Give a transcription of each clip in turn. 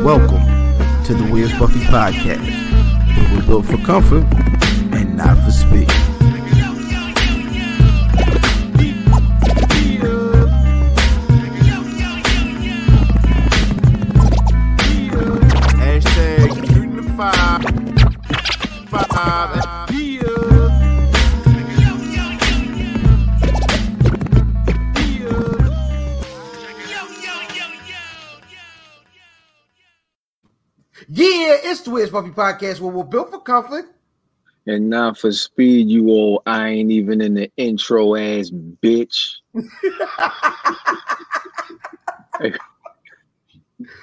Welcome to the Weird Buffy Podcast, where we're built for comfort and not for speed. Weird Buffy Podcast, where we're built for comfort and not for speed. You all, I ain't even in the intro, ass bitch.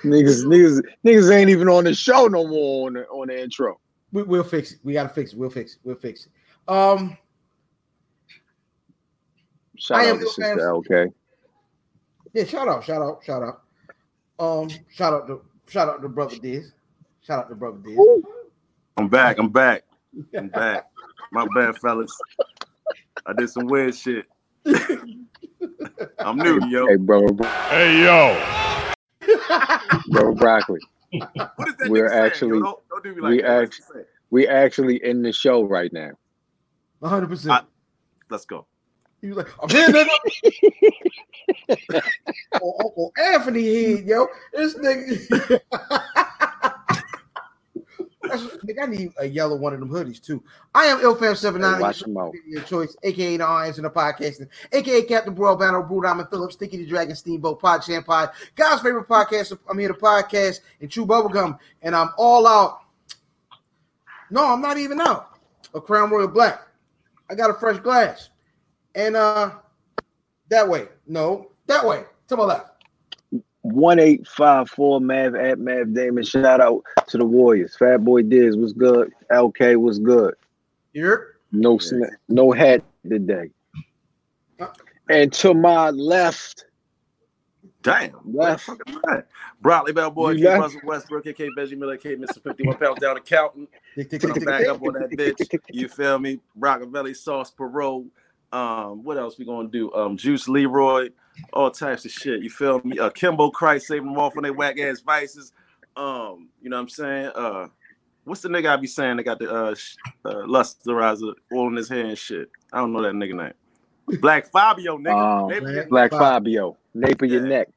niggas ain't even on the show no more on the intro. We'll fix it. We gotta fix it. We'll fix it. Shout out to sister, okay. Yeah, shout out. Shout out to Brother Diz. Shout out to Brother Diz. I'm back. My bad, fellas. I did some weird shit. I'm new, yo. Hey, bro. Hey, yo. Bro, broccoli. What is that? We're actually, yo, don't do me like that. We actually in the show right now. 100%. Let's go. He was like, I'm Uncle Anthony here, yo. This nigga. I need a yellow one of them hoodies too. I am Ilfam79, your choice, aka the Irons in the podcasting, aka Captain Brawl Banner, Brew Diamond Phillips, Sticky the Dragon, Steamboat, Pod Champ, God's favorite podcast. I'm here to podcast and chew bubblegum, and I'm all out. No, I'm not even out of Crown Royal Black. I got a fresh glass, and that way to my left. 1854 Mav at Mav Damon. Shout out to the Warriors. Fat Boy Diz was good. LK was good. Yep. No hat today. And to my left. Damn. Broccoli Bell Boy, K. Russell Westbrook, K. Veggie Miller, K. Mr. 51 Pounds Down Accountant. Come back up on that bitch. You feel me? Rockavelli Sauce Perot. What else we gonna do? Juice Leroy, all types of shit. You feel me? Kimbo Christ, save them all from their whack ass vices. You know what I'm saying? What's the nigga I be saying that got the lusterizer oil in his hair and shit? I don't know that nigga name. Black Fabio, nigga. Black Fabio, nape of your neck.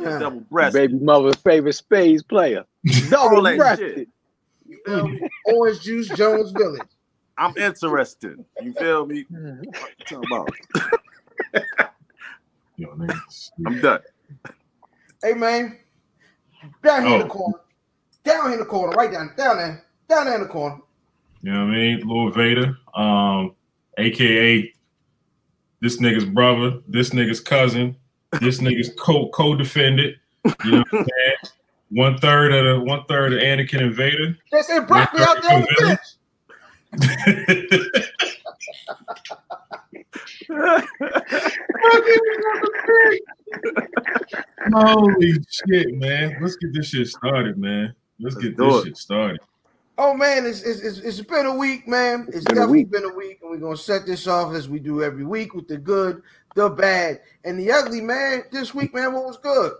Yeah. Double breast. Baby mother's favorite spades player. Double breasted. You feel me? Orange Juice Jones Village. I'm interested. You feel me? What you talking about? I'm done. Hey man, down here in the corner, right down there in the corner. You know what I mean? Lord Vader, aka this nigga's brother, this nigga's cousin, this nigga's co-defendant. You know what I'm saying? One third of Anakin and Vader. They said broccoli out there on the bench. Holy shit, man. Let's get this shit started, man. Oh man, it's been a week, man. It's definitely been a week, and we're gonna set this off as we do every week with the good, the bad, and the ugly, man. This week, man, what was good?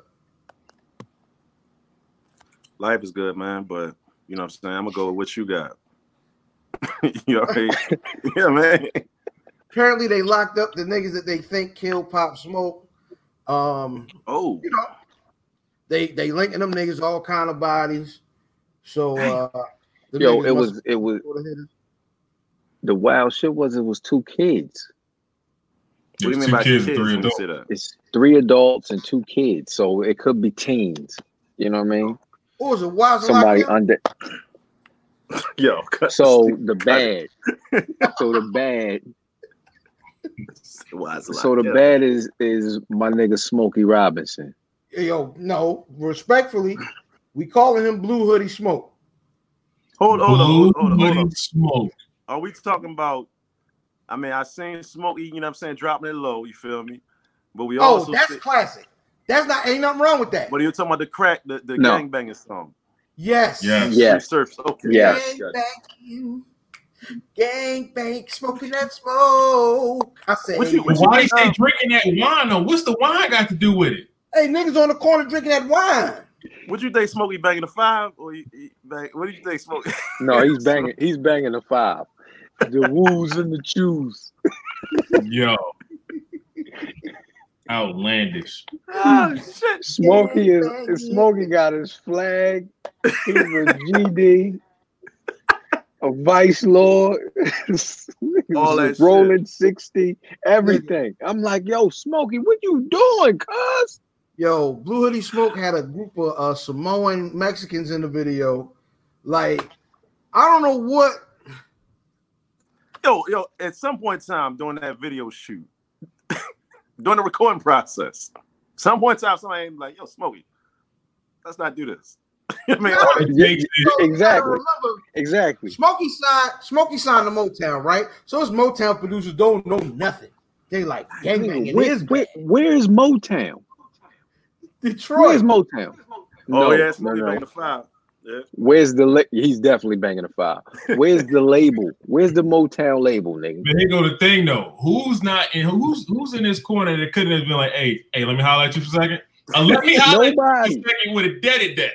Life is good, man, but you know what I'm saying? I'm gonna go with what you got. You know what I mean? Yeah, man. Apparently, they locked up the niggas that they think killed Pop Smoke. You know, they linking them niggas all kind of bodies. So, the wild shit was it was two kids. What do you mean by kids? It's three adults and two kids, so it could be teens. You know what I mean? Or was it wild? Somebody under. Yo, the bad is my nigga Smokey Robinson. Yo, no, respectfully, we calling him Blue Hoodie Smoke. Hold on. Smoke. Are we talking about? I mean, I seen Smokey, you know what I'm saying, dropping it low. You feel me? But we also classic. That's not ain't nothing wrong with that. But you're talking about the crack, the gangbanging song. Yes. Surfs. Okay. Yes. Back you. Gang bang, smoking that smoke. I said, why they say drinking that wine? Though? What's the wine got to do with it? Hey, niggas on the corner drinking that wine. Would you think Smokey banging a five or he bang? What do you think, Smokey? No, he's banging. He's banging a five. The woos and the chews. Yo, outlandish. Oh shit! Smokey is Smokey got his flag. He was a GD. A vice lord, all that rolling shit. 60, everything. I'm like, yo, Smokey, what you doing, cuz? Yo, Blue Hoodie Smoke had a group of Samoan Mexicans in the video. Like, I don't know what. Yo, at some point in time during that video shoot, during the recording process, some point in time somebody like, yo, Smokey, let's not do this. I mean, exactly. Smokey signed to Motown, right? So his Motown producers don't know nothing. They like gangbanging. Where's Motown? Detroit. Where's Motown? Oh yeah, Smokey banging the five. Yeah. Where's the? He's definitely banging the five. Where's the label? Where's the Motown label, nigga? But here go the thing though. Who's in this corner that couldn't have been like, hey, let me holler at you for a second. Let me holler at you for a second with a deaded that.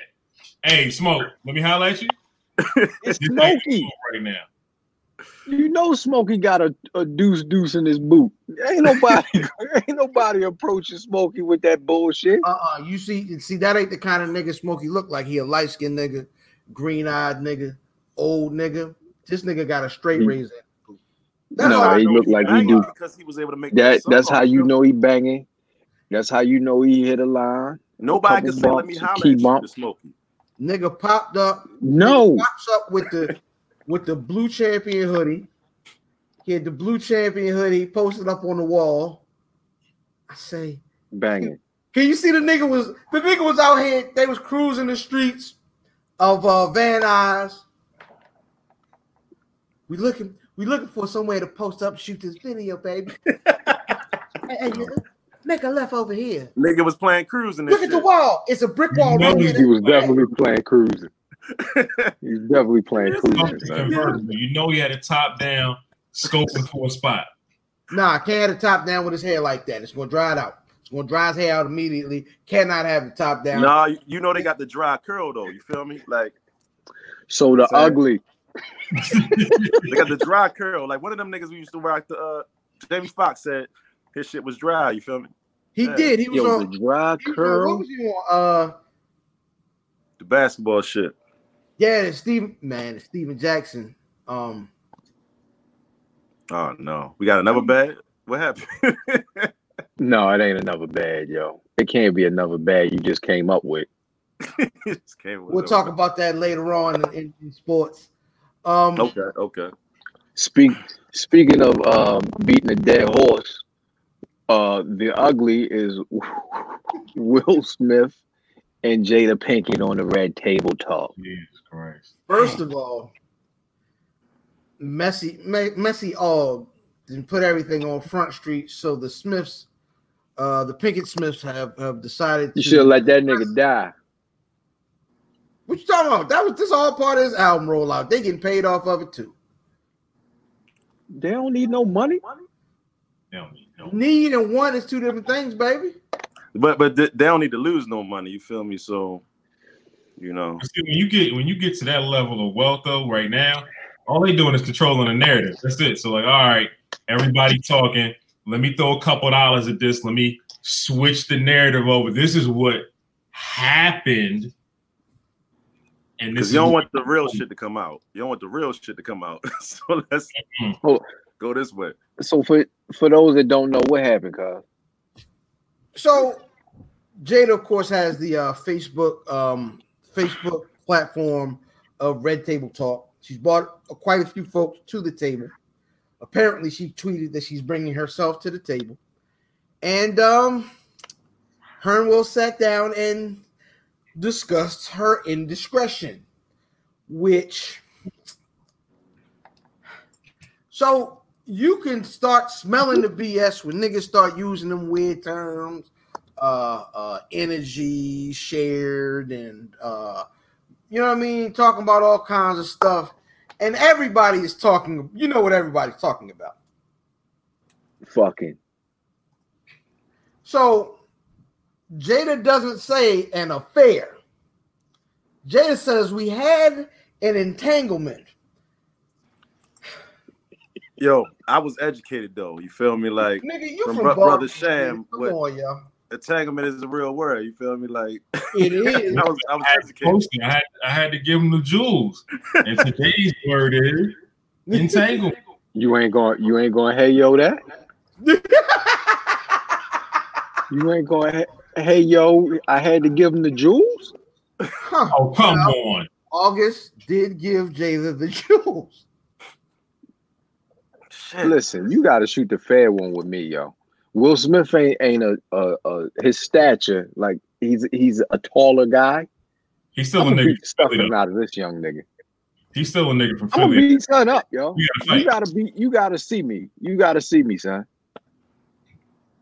Hey, Smoke, let me holler at you. It's Smokey right now. You know Smokey got a deuce in his boot. Ain't nobody approaching Smokey with that bullshit. You see, that ain't the kind of nigga Smokey look like. He a light-skinned nigga, green-eyed nigga, old nigga. This nigga got a straight razor. He looked like he do. Because he was able to make that. That's how you know he banging. That's how you know he hit a line. Nobody can say, let me holler at you to Smokey. Nigga popped up. No, pops up with the blue champion hoodie. He had the blue champion hoodie posted up on the wall. I say, banging. Can you see the nigga was out here? They was cruising the streets of Van Nuys. We looking for somewhere to post up, shoot this video, baby. hey, make a left over here. Nigga was playing cruising. Look at the wall. It's a brick wall. He was definitely playing cruising. He's definitely playing cruising. You know he had a top down scoping for a spot. Nah, can't have a top down with his hair like that. It's going to dry it out. It's going to dry his hair out immediately. Cannot have the top down. Nah, you know they got the dry curl, though. You feel me? Like, so the ugly. They got the dry curl. Like one of them niggas we used to rock the Jamie Foxx said, his shit was dry, you feel me? He did. He was on the dry curl. What was he on? The basketball shit. Yeah, Steven Jackson. Oh no, we got another bad. What happened? No, it ain't another bad, yo. It can't be another bad. You just came up with. We'll talk about that later on in sports. Okay. Speaking of beating a dead horse. The ugly is Will Smith and Jada Pinkett on the Red Table Talk. Jesus Christ! First of all, messy Og and put everything on Front Street, so the Smiths, the Pinkett Smiths have decided you should let that nigga die. What you talking about? This all part of his album rollout. They getting paid off of it too. They don't need no money. They don't need. Need and want is two different things, baby. But they don't need to lose no money. You feel me? So, you know, when you get to that level of wealth, though, right now, all they doing is controlling the narrative. That's it. So, like, all right, everybody talking. Let me throw a couple dollars at this. Let me switch the narrative over. This is what happened. And because you don't want the real shit to come out. So let's go this way. So for those that don't know what happened, guys. So Jada, of course, has the Facebook platform of Red Table Talk. She's brought quite a few folks to the table. Apparently, she tweeted that she's bringing herself to the table, and her and Will sat down and discussed her indiscretion, which so. You can start smelling the BS when niggas start using them weird terms, energy shared, and you know what I mean, talking about all kinds of stuff. and everybody is talking. You know what everybody's talking about? Fucking. So Jada doesn't say an affair. Jada says we had an entanglement. Yo, I was educated though. You feel me? Like, nigga, you from Brother Sham. Come on, yo. Entanglement is a real word. You feel me? Like, it is. I was educated. I had to give them the jewels. And today's word is entanglement. You ain't going. Hey, yo, that. You ain't going. Hey, yo, I had to give them the jewels. Huh. Oh, come on. August did give Jada the jewels. Listen, you gotta shoot the fair one with me, yo. Will Smith ain't a his stature, like he's a taller guy. He's still a nigga. Stuff him out of this young nigga. He's still a nigga from Philly. I'm gonna beat son up, yo. You gotta see me. You gotta see me, son.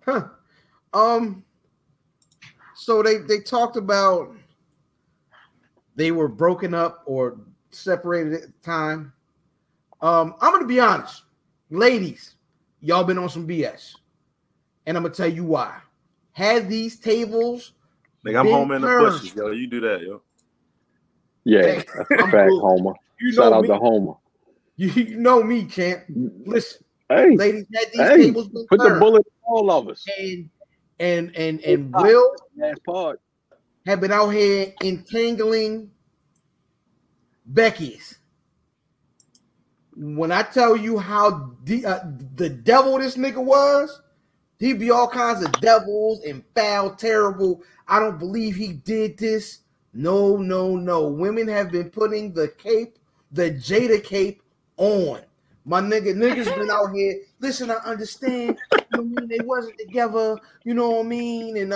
Huh. So they talked about they were broken up or separated at the time. I'm gonna be honest. Ladies, y'all been on some BS, and I'm gonna tell you why. Had these tables, like I'm home in the bushes, yo. You do that, yo. Yeah, that's a fact, Homer. Shout out to Homer. You know me, champ. Listen, hey, ladies, had these tables been put turned, the bullet in all of us, and Will have been out here entangling Becky's. When I tell you how the devil this nigga was, he'd be all kinds of devils and foul, terrible. I don't believe he did this. No. Women have been putting the cape, the Jada cape on. My niggas been out here. Listen, I understand. You know what I mean? They wasn't together. You know what I mean? And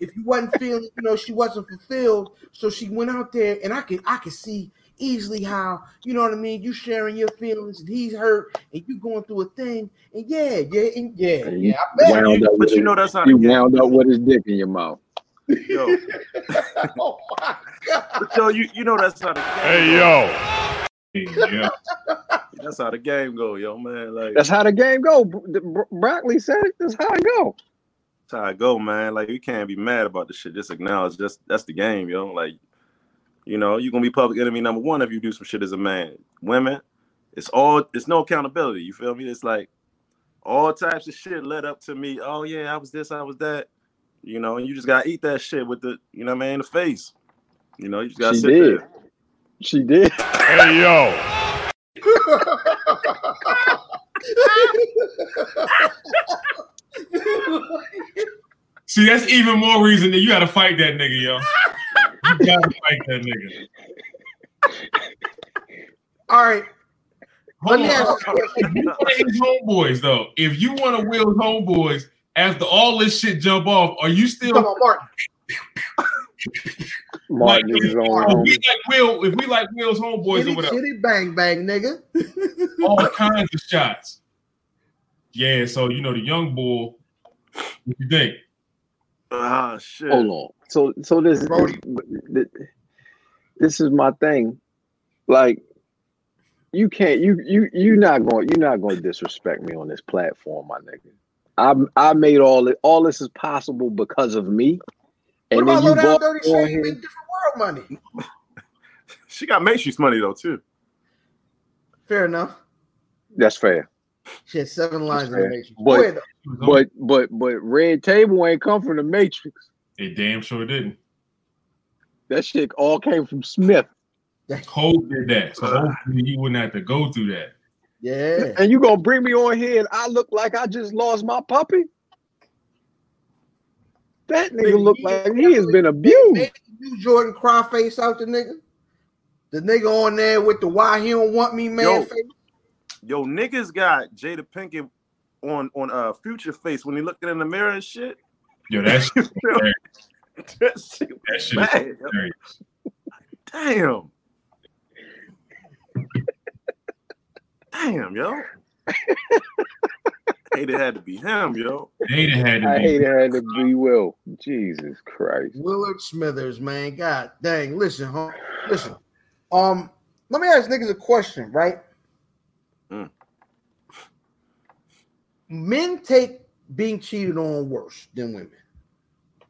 if you wasn't feeling, you know, she wasn't fulfilled. So she went out there, and I could see easily how, you know what I mean, you sharing your feelings and he's hurt and you going through a thing and yeah. I bet. But you know that's how you wound up with his dick in your mouth. Yo. Oh my God. But yo, you know that's how the game goes. Hey yo. That's how the game go, yo, man. Like, that's how the game go. Broccoli said it. That's how it go. That's how it go, man. Like, you can't be mad about this shit. Just acknowledge that's the game, yo. Like, you know, you're gonna be public enemy number one if you do some shit as a man. Women, it's no accountability. You feel me? It's like all types of shit led up to me. Oh yeah, I was this, I was that. You know, and you just gotta eat that shit with the, you know what I mean, in the face. You know, you just gotta there. She did. Hey yo. See, that's even more reason that you gotta fight that nigga, yo. You gotta fight that nigga. All right. Hold on. If you want his homeboys, though, if you want to Will's homeboys, after all this shit jump off, are you still? Come on, Martin. Like, if we like Will's homeboys or whatever. Shitty bang, nigga. All kinds of shots. Yeah, so, you know, the young bull, what you think? Ah, shit. Hold on. So this is my thing. Like, you can't, you're not going to disrespect me on this platform, my nigga. I made all this is possible because of me. And what about Low Down Dirty Shame and Different World money? She got Macy's money though too. Fair enough. That's fair. She had 7 lines in the Matrix. But Red Table ain't come from the Matrix. It damn sure didn't. That shit all came from Smith. Hope did that. So hopefully you wouldn't have to go through that. Yeah. And you gonna bring me on here and I look like I just lost my puppy? That nigga look like he has been abused. You Jordan cry face out the nigga. The nigga on there with the why he don't want me man face. Yo, niggas got Jada Pinkett on Future face when he looking in the mirror and shit. Yo, that shit that shit bad. Damn, yo. Hate it had to be him, yo. Hate it had to be Will. Jesus Christ. Willard Smithers, man. God dang. Listen, Let me ask niggas a question, right? Mm. Men take being cheated on worse than women.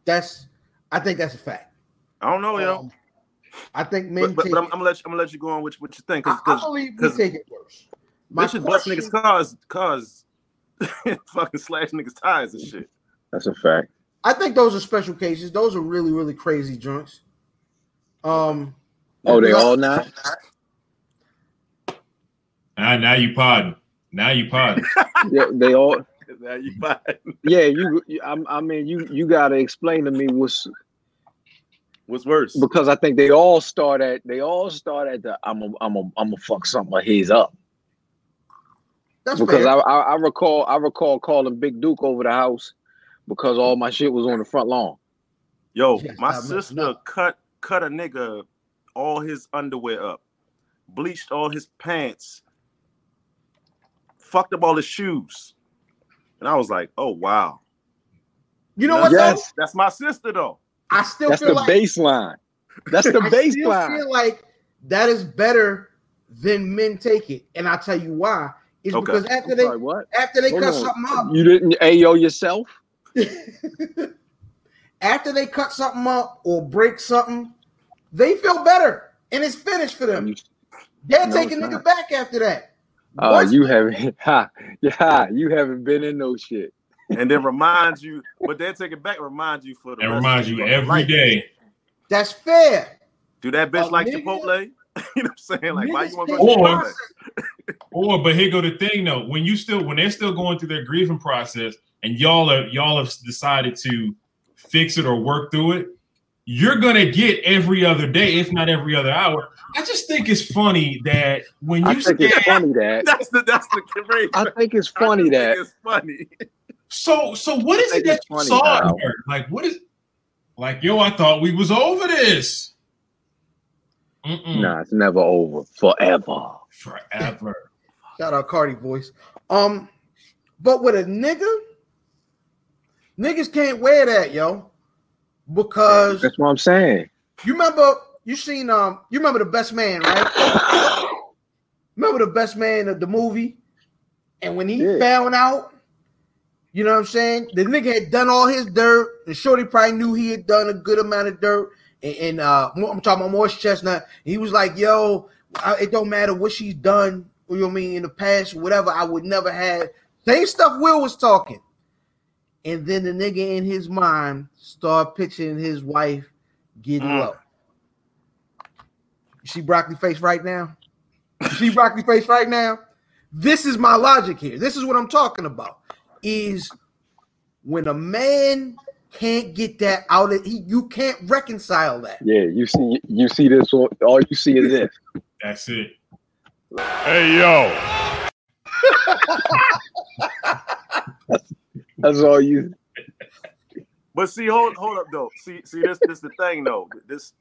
I think that's a fact. I don't know, yo. I think men. But I'm gonna let you go on what you think. I believe we take it worse. They should bust niggas' cars, fucking slash niggas' tires and shit. That's a fact. I think those are special cases. Those are really, really crazy drunks. They all not. Now you pod. Yeah, they all. Now you pod. Yeah, you. I mean, you gotta explain to me what's worse, because I think they all start at the I'm gonna fuck something of his up. That's because I recall calling Big Duke over the house because all my shit was on the front lawn. Yo, my sister cut a nigga all his underwear up, bleached all his pants, fucked up all his shoes. And I was like, oh, wow. You know what, yes, though? That's my sister, though. I still feel like... That's the baseline. That's the baseline. I feel like that is better than men take it. And I'll tell you why. It's okay. Because after they cut something up... You didn't AO yourself? After they cut something up or break something, they feel better. And it's finished for them. They're taking nigga back after that. Oh, you haven't been in no shit. And then reminds you, but they'll take it back, remind you for the and reminds you every life. Day. That's fair. Do that bitch like nigga, Chipotle? You know what I'm saying? Like, why you want to go to Chipotle? But here go the thing though. When they're still going through their grieving process and y'all have decided to fix it or work through it, you're gonna get every other day, if not every other hour. I just think it's funny that when you say that's the crazy. I think it's funny that it's funny. So what is it that you saw in her? Like what is like? Yo, I thought we was over this. Nah, it's never over. Forever. Shout out Cardi voice. But with a nigga, niggas can't wear that, yo, because that's what I'm saying. You remember you remember The Best Man, right? Remember The Best Man of the movie, and when he found out. You know what I'm saying? The nigga had done all his dirt, and Shorty probably knew he had done a good amount of dirt. And I'm talking about Morris Chestnut. He was like, yo, it don't matter what she's done, you know what I mean, in the past, whatever, I would never have. Same stuff Will was talking. And then the nigga in his mind started picturing his wife getting low. You see broccoli face right now? This is my logic here. This is what I'm talking about. Is when a man can't get that out of you can't reconcile that. Yeah, you see this all you see is this. That's it. Hey yo. that's all you. But see, hold up though. See this the thing though. This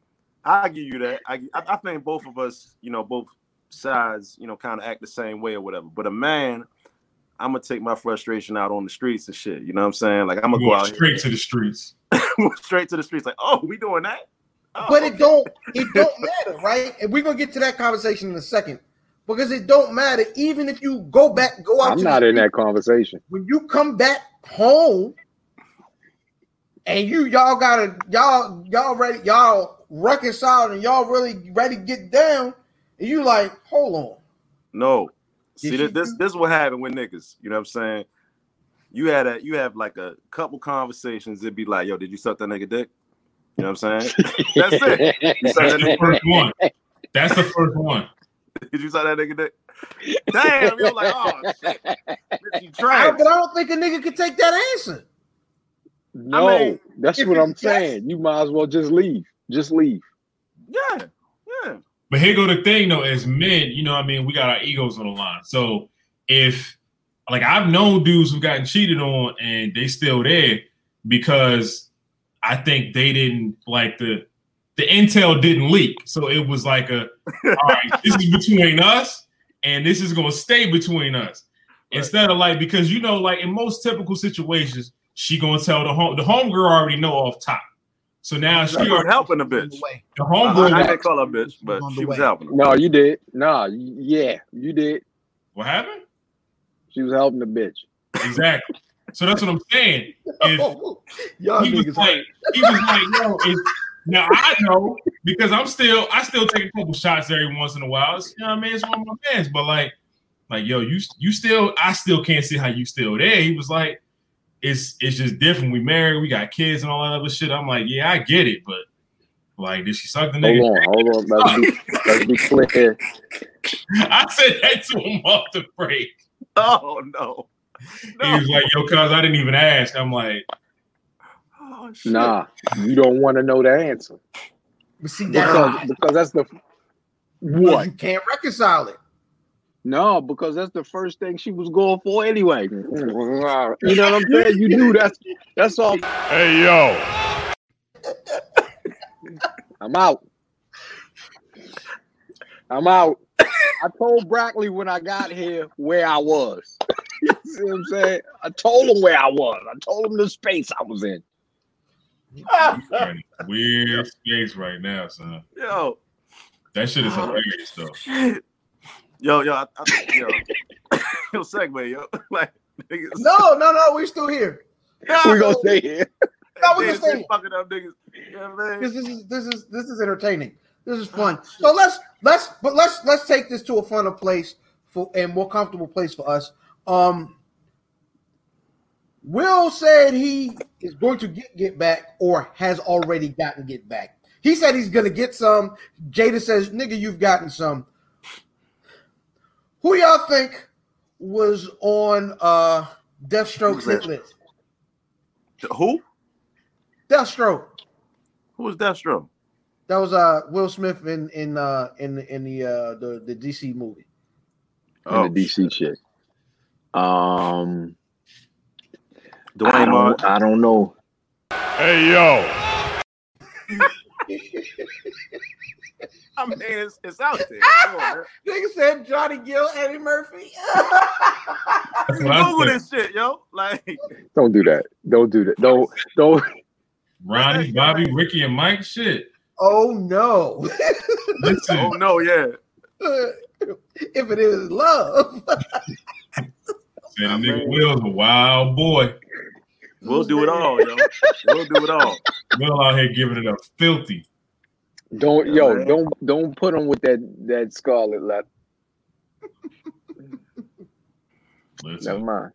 I give you that. I think both of us, you know, both sides, you know, kind of act the same way or whatever. But a man, I'm gonna take my frustration out on the streets and shit. You know what I'm saying? Like I'm gonna go out straight here. To the streets. Straight to the streets. Like, oh, we doing that? Oh, but okay. It don't matter, right? And we're gonna get to that conversation in a second because it don't matter. Even if you go out. I'm not in that conversation. When you come back home, and y'all reconciled and y'all really ready to get down, and you like, hold on, no. See, this is what happened with niggas. You know what I'm saying? You have like a couple conversations. It'd be like, yo, did you suck that nigga dick? You know what I'm saying? That's it. That's the first one. That's the first one. Did you suck that nigga dick? Damn, you're like, oh, shit. You trash. But I don't think a nigga could take that answer. No, I mean, that's what I'm saying. You might as well just leave. Yeah, yeah. But here go the thing, though, as men, you know what I mean? We got our egos on the line. So if, like, I've known dudes who've gotten cheated on and they still there because I think they didn't, like, the intel didn't leak. So it was like all right, this is between us and this is going to stay between us. Right. Instead of, like, because, you know, like, in most typical situations, she going to tell the homegirl already know off top. So now she was helping a bitch. The homeboy. I didn't call her bitch, but she was helping. No, you did. No, yeah, you did. What happened? She was helping the bitch. Exactly. So that's what I'm saying. He was like, now I know because I still take a couple shots every once in a while. It's, you know what I mean? It's one of my fans, but like, yo, you still, I still can't see how you still there. He was like, it's just different. We married, we got kids and all that other shit. I'm like, yeah, I get it, but like, did she suck the nigga? Hold on, let's be clear. I said that to him off the break. Oh no. He was like, yo, cuz I didn't even ask. I'm like, oh, shit. Nah, you don't want to know the answer. But see, because that's the what you can't reconcile it. No, because that's the first thing she was going for anyway. You know what I'm saying? You do that's all. Hey yo, I'm out. I told Broccoli when I got here where I was. You see what I'm saying? I told him where I was. I told him the space I was in. Weird space right now, son. Yo, that shit is hilarious though. Shit. Yo, yo, segue, yo. Like, niggas. No, we still here. No, we gonna stay here. No, we gonna stay here. Fucking up niggas. Yeah, man. This is entertaining. This is fun. So let's take this to a funner place and more comfortable place for us. Will said he is going to get back or has already gotten get back. He said he's gonna get some. Jada says, "Nigga, you've gotten some." Who y'all think was on Deathstroke's hit list? Who? Deathstroke. Who was Deathstroke? That was Will Smith in the DC movie. Oh, in the DC shit. I don't know. Hey yo. I mean, it's out there. Nigga said Johnny Gill, Eddie Murphy. Google this shit, yo. Like, don't do that. Don't do that. Don't. Ronnie, Bobby, Ricky, and Mike. Shit. Oh no. Listen. Oh no, yeah. If it is love. That nigga Will's a wild boy. We'll do it all, yo. We'll do it all. Will out here giving it up filthy. Don't put him with that scarlet letter. Never mind.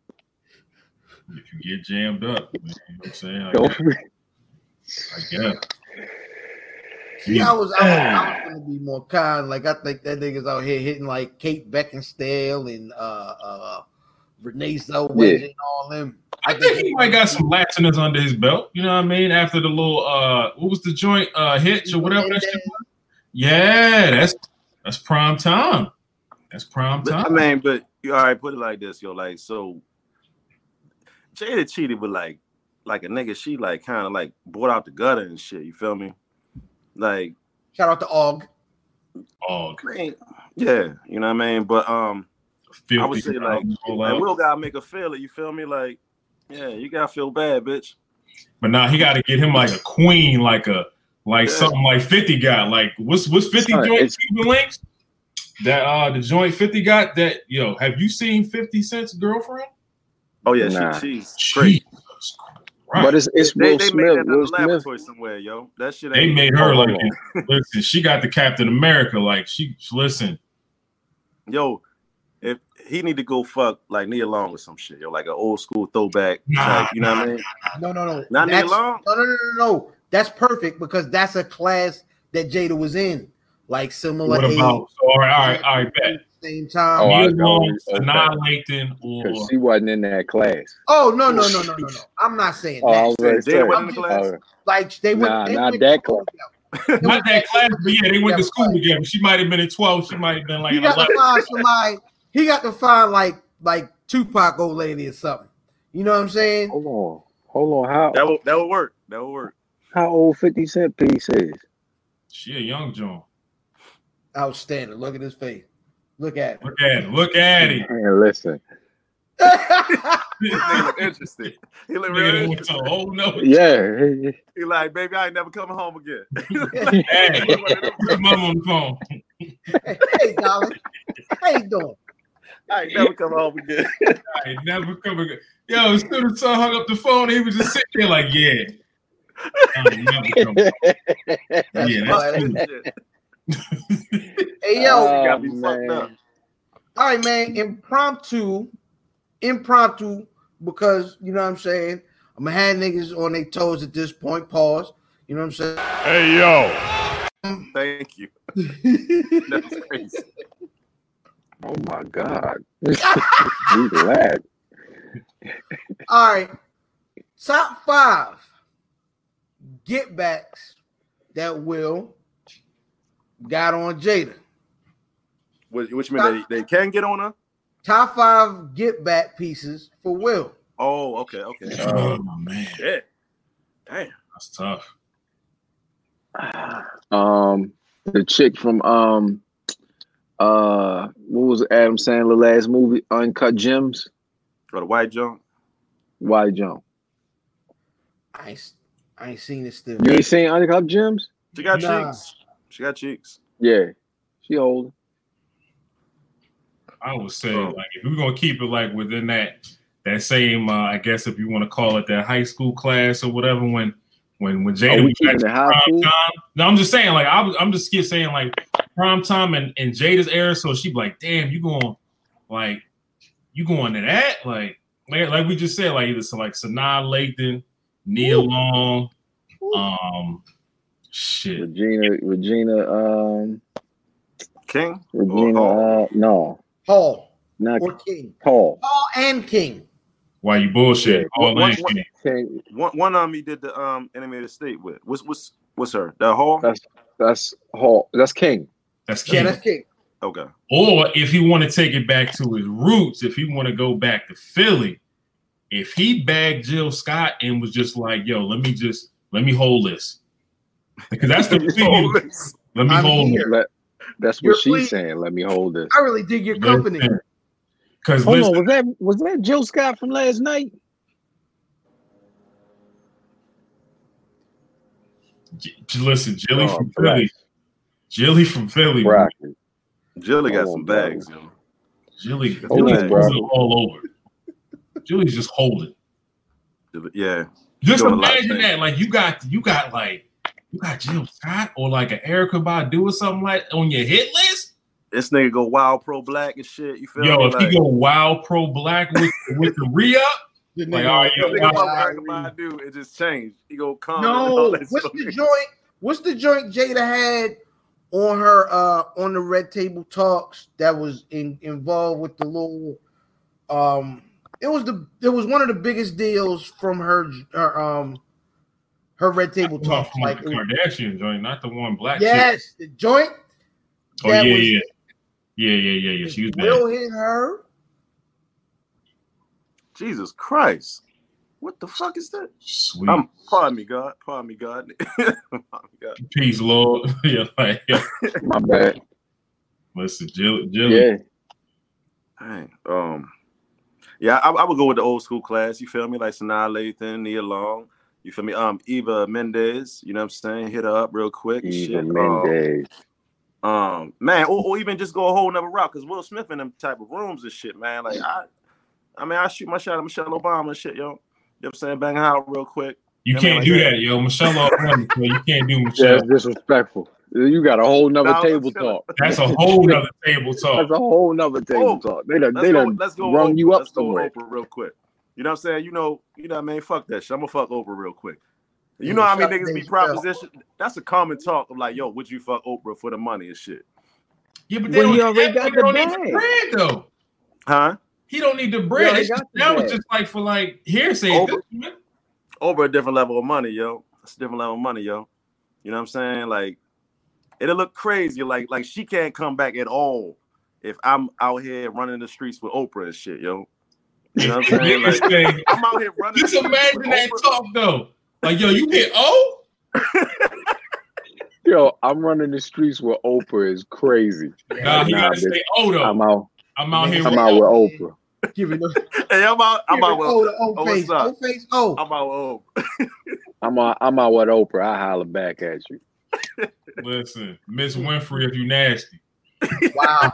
If you get jammed up, man, you know what I'm saying? I guess. See, I was going to be more kind. Like, I think that nigga's out here hitting like Kate Beckinsale and Renee Zellweger and all them. I think he might got some Latinas under his belt. You know what I mean? After the little, what was the joint, Hitch or whatever that shit was? Yeah, that's prime time. That's prime time. But, I mean, but you all right? Put it like this, yo. Like, so Jada cheated with like a nigga. She like kind of like bought out the gutter and shit. You feel me? Like, shout out to Og. Og. Yeah, you know what I mean. But I would say like Will gotta make a feel it. You feel me? Like. Yeah, you gotta feel bad, bitch. But now he gotta get him like a queen, something like 50 got. Like what's 50 joint Cuban links? That the joint 50 got that, yo. Have you seen 50 Cent's girlfriend? Oh yeah, nah. She's great. Right. But it's Will Smith. Made that Will laboratory Smith. Somewhere, yo. That shit. They made her like listen. She got the Captain America. Like she listen. Yo. If he need to go fuck like Nia Long or some shit, yo, like an old school throwback, like, you know what I mean? No. Not Nia Long? No. That's perfect because that's a class that Jada was in, like similar. What about? All right, bet. Same time. Oh, Nia Long, Sanaa Lathan, because she wasn't in that class. Oh no. I'm not saying that. They went in the class. Like they went. Not that class. Not that class, but yeah, they went to school together. She might have been in 12. She might have been like 11. He got to find like Tupac old lady or something. You know what I'm saying? Hold on. How that would work. That would work. How old 50 Cent piece is? She a young John. Outstanding. Look at his face. Look at him. Listen. Interesting. He looked really interested. Oh, no. Yeah. He like, baby, I ain't never coming home again. Hey, put mom on the phone. Hey, darling. How you doing? I ain't never come home again. I ain't never come again. Yo, as soon as I hung up the phone, he was just sitting there like, yeah. I ain't never come home. That's that's hey, yo. Oh, got me fucked up. All right, man. Impromptu, because you know what I'm saying. I'm gonna have niggas on their toes at this point. Pause. You know what I'm saying. Hey yo, thank you. That's crazy. Oh my god. Glad. All right, top 5 get backs that Will got on Jada. Which means they can get on her. Top 5 get back pieces for Will. Oh, okay. Oh my man, shit. Damn, that's tough. The chick from what was Adam Sandler's last movie? Uncut Gems. Or the White Jump. I ain't seen this still. You ain't seen Uncut Gems? She got cheeks. Yeah, she old. I would say, like, if we're gonna keep it like within that same, I guess if you want to call it that high school class or whatever, when Jada was at prime time. No, I'm just saying, like, I'm just saying, like, prime time and Jada's era. So she'd be like, damn, you going to that? Like we just said, like either so like Sanaa Lathan, Nia Long, shit, Regina King, no. Paul, not or King. Paul and King. Why you bullshit? Paul and King. One of them he did the animated state with. What's her? That Hall? That's Hall. That's King. That's King. Okay. Or if he want to take it back to his roots, if he want to go back to Philly, if he bagged Jill Scott and was just like, yo, let me hold this, because that's the thing. Let me hold this. That's what she's saying. Let me hold this. I really dig your company. Because was that Jill Scott from last night? Listen, Jilly from Philly. Rocky. Jilly got some bags, yo. Jilly's all over. Jilly's just holding. Yeah. Just imagine that. Like you got Jill Scott or like an Erykah Badu or something like on your hit list. This nigga go wild pro black and shit. You feel me? If like, he go wild pro black with the re-up, like all right, yo, Erykah Badu, it just changed. He go calm. No, what's the joint Jada had on her on the Red Table Talks that was involved with the little it was one of the biggest deals from her her Red Table Talk, like the Kardashian joint, not the one black. Yes, chick. The joint. Oh yeah, yeah. She was Will hit her. Jesus Christ! What the fuck is that? Sweet. Pardon me, God. Peace, Lord. Yeah, like, yeah. My bad. Listen, Jilly. Yeah. Yeah, I would go with the old school class. You feel me? Like Sanaa Lathan, Nia Long. You feel me? Eva Mendes, you know what I'm saying? Hit her up real quick. Mendes. Man, or even just go a whole nother route, because Will Smith in them type of rooms and shit, man. Like, I shoot my shot at Michelle Obama and shit, yo. You know what I'm saying? Bang her out real quick. You can't do that, yo. Michelle Obama, you can't do Michelle. That's disrespectful. You got a whole nother table talk. That's a whole nother table talk. They done rung you up somewhere. Oprah real quick. You know what I'm saying? You know what I mean? Fuck that shit. I'm gonna fuck Oprah real quick. You know how I many niggas be propositioned? That's a common talk of like, yo, would you fuck Oprah for the money and shit? Yeah, but he already got the bread though. Huh? He don't need the bread. That was just like for like hearsay. Oprah a different level of money, yo. It's a different level of money, yo. You know what I'm saying? Like, it'll look crazy. Like she can't come back at all if I'm out here running the streets with Oprah and shit, yo. You know what I'm saying? Like, I'm out here running. Just imagine that talk though. Like, yo, you hit O? Yo, I'm running the streets with Oprah is crazy. Nah, he gotta say O though. I'm out here with Oprah. Give me the. Hey, I'm out with Old face. Oh, I'm out with Oprah. I holler back at you. Listen, Miss Winfrey, if you nasty. Wow.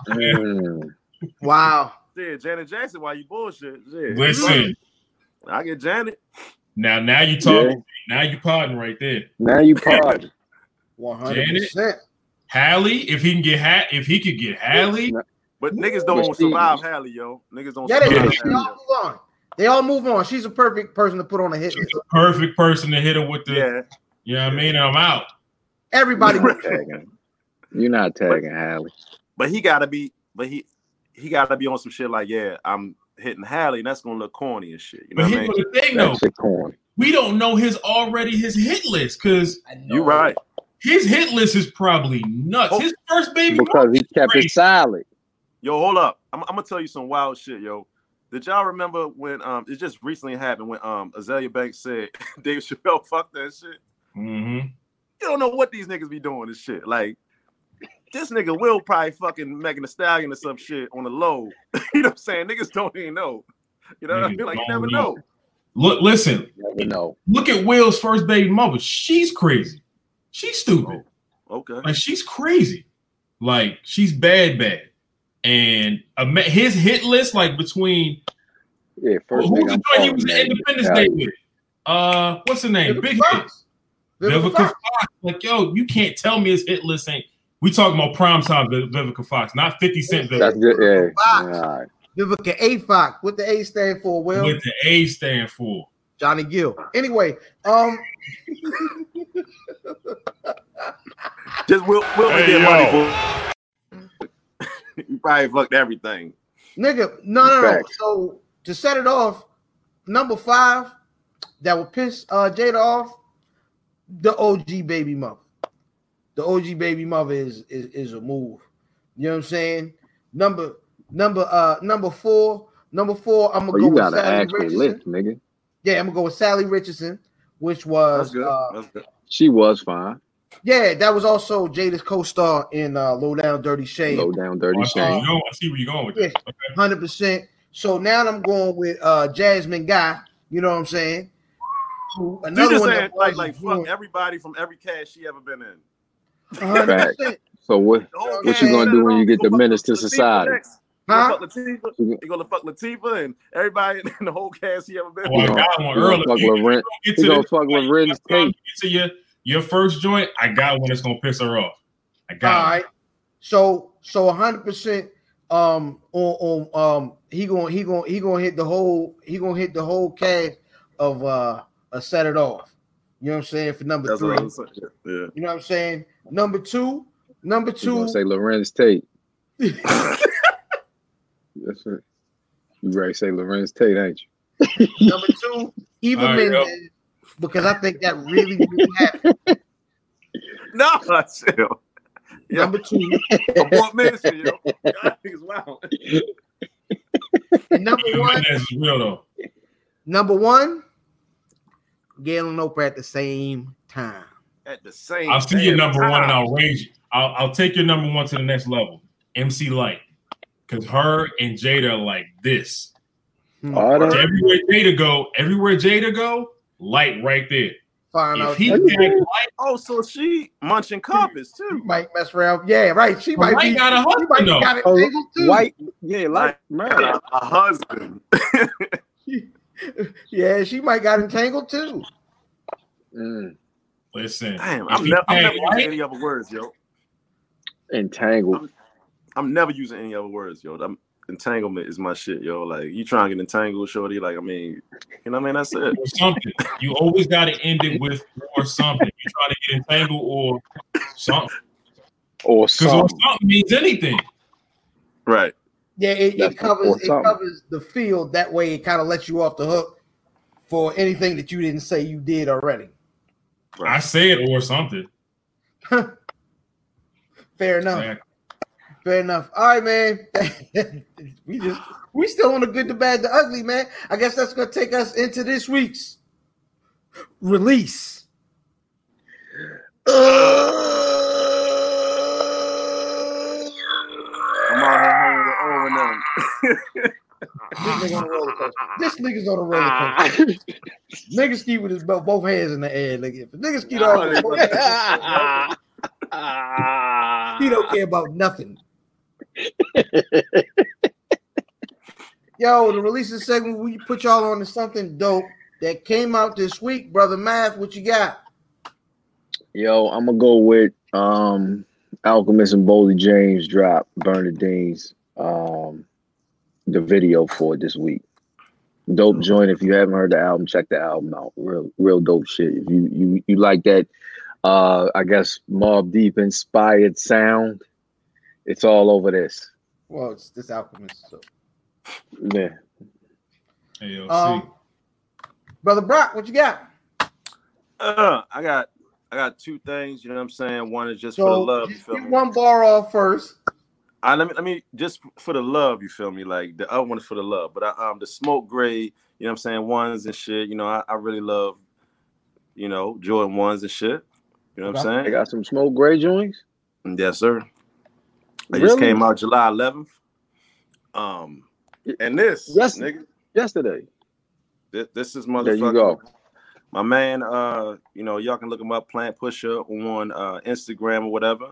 Wow. Yeah, Janet Jackson, why you bullshit? Yeah. Listen, I get Janet. Now you talking. Yeah. Now you pardon right there. Now you pardon. 100%. Halle, if he could get Halle, but niggas don't survive Halle, yo. Niggas don't survive Halle. They all move on. She's a perfect person to put on a hit. She's a perfect person to hit her with the. Yeah. You know what I mean? I'm out. Everybody. You're not tagging Halle. But he gotta be. But he gotta be on some shit like, yeah, I'm hitting Halle, and that's gonna look corny and shit. You know but here's the thing, though. Corny. We don't know his hit list because you're right. His hit list is probably nuts. His first baby because he kept it silent. Yo, hold up. I'm gonna tell you some wild shit, yo. Did y'all remember when it just recently happened when Azealia Banks said Dave Chappelle fucked that shit? Mm-hmm. You don't know what these niggas be doing and shit. Like this nigga Will probably fucking Megan Thee Stallion or some shit on the low. You know what I'm saying? Niggas don't even know. You know what I mean? Like you never know. Listen. You never know. Look at Will's first baby mother. She's crazy. She's stupid. Oh, okay. Like she's crazy. Like she's bad. And his hit list, like between who's the joint he was in Independence Day with? What's her name? Vivica Big Fox. Hit. Vivica Fox. Like, yo, you can't tell me his hit list ain't. We talking about prime time Vivica Fox, not 50 Cent. That's good. Yeah. Vivica A. Fox. What the A stand for? Well, what the A stand for? Johnny Gill. Anyway, just Will get money, boy. You probably fucked everything. Nigga, no. So to set it off, number 5 that would piss Jada off, the OG baby mother. The OG baby mother is a move. You know what I'm saying? Number four, I'm gonna go with Sally Richardson. List, nigga. Yeah, I'm gonna go with Sally Richardson, which was That's good. She was fine. Yeah, that was also Jada's co-star in Low Down Dirty Shame. I see where you're going with this. 100%. So now I'm going with Jasmine Guy. You know what I'm saying? Another one, fuck everybody from every cast she ever been in. 100%. So what you gonna do when you get the menace to society? Huh? You gonna fuck Latifah and everybody in the whole cast he ever been in? Oh, I got one earlier. You gonna fuck with Ren's tape? Your first joint, I got one that's gonna piss her off. I got all right. One. So 100%. He gonna hit the whole cast of a set it off. You know what I'm saying? For number 3, yeah. You know what I'm saying? Number two. Gonna say Lorenz Tate. That's right. You right? Say Lorenz Tate, ain't you? Number 2, Eva Mendes. Right, because I think that really happened. No, that's it. Yeah. Number 2. Abort ministry, yo. God, niggas wild. And number 1. That's real, though. Number 1, Gail and Oprah at the same time. I'll see your number 1 and I'll raise you. I'll take your number 1 to the next level. MC Light. Because her and Jada are like this. Everywhere Jada go, Light right there. Fine. So she munching carpets too. Might mess around. Yeah, right. She might be got a husband. Yeah, she might got entangled too. Mm. Listen, damn, I'm never using any other words, yo. Entangled. I'm never using any other words, yo. Entanglement is my shit, yo. Like you trying to get entangled, shorty. Like I mean, you know what I mean? That's it. Or something. You always got to end it with or something. You trying to get entangled or something. Or something. Because or something means anything. Right. Yeah, it covers the field. That way, it kind of lets you off the hook for anything that you didn't say you did already. Right. I said or something. Fair enough. Exactly. Fair enough. All right, man. we still on the good, the bad, the ugly, man. I guess that's gonna take us into this week's release. Come on, nigga on the roller coaster. This nigga's on the roller coaster. Nigga ski with his both hands in the air. Nigga, if a nigga ski off, he don't care about nothing. Yo, the releases segment, we put y'all on to something dope that came out this week. Brother Math, what you got? Yo, I'm gonna go with Alchemist and Boldy James drop Bernardine's the video for it this week. Dope joint. If you haven't heard the album, check the album out. Real dope shit. If you like that I guess Mobb Deep inspired sound, it's all over this. Well, it's this Alchemist. So. Yeah. AOC. Brother Brock, what you got? I got two things. You know what I'm saying? One is just for the love. You feel me? One bar off first. Let me just for the love. You feel me? Like the other one is for the love, but the smoke grade. You know what I'm saying? Ones and shit. You know, I really love. You know, Jordan ones and shit. You know what I'm saying? They got some smoke grade joints. Yes, sir. They just came out July 11th. And this yesterday. This is motherfucker. There you go. My man, you know, y'all can look him up, Plant Pusher on Instagram or whatever.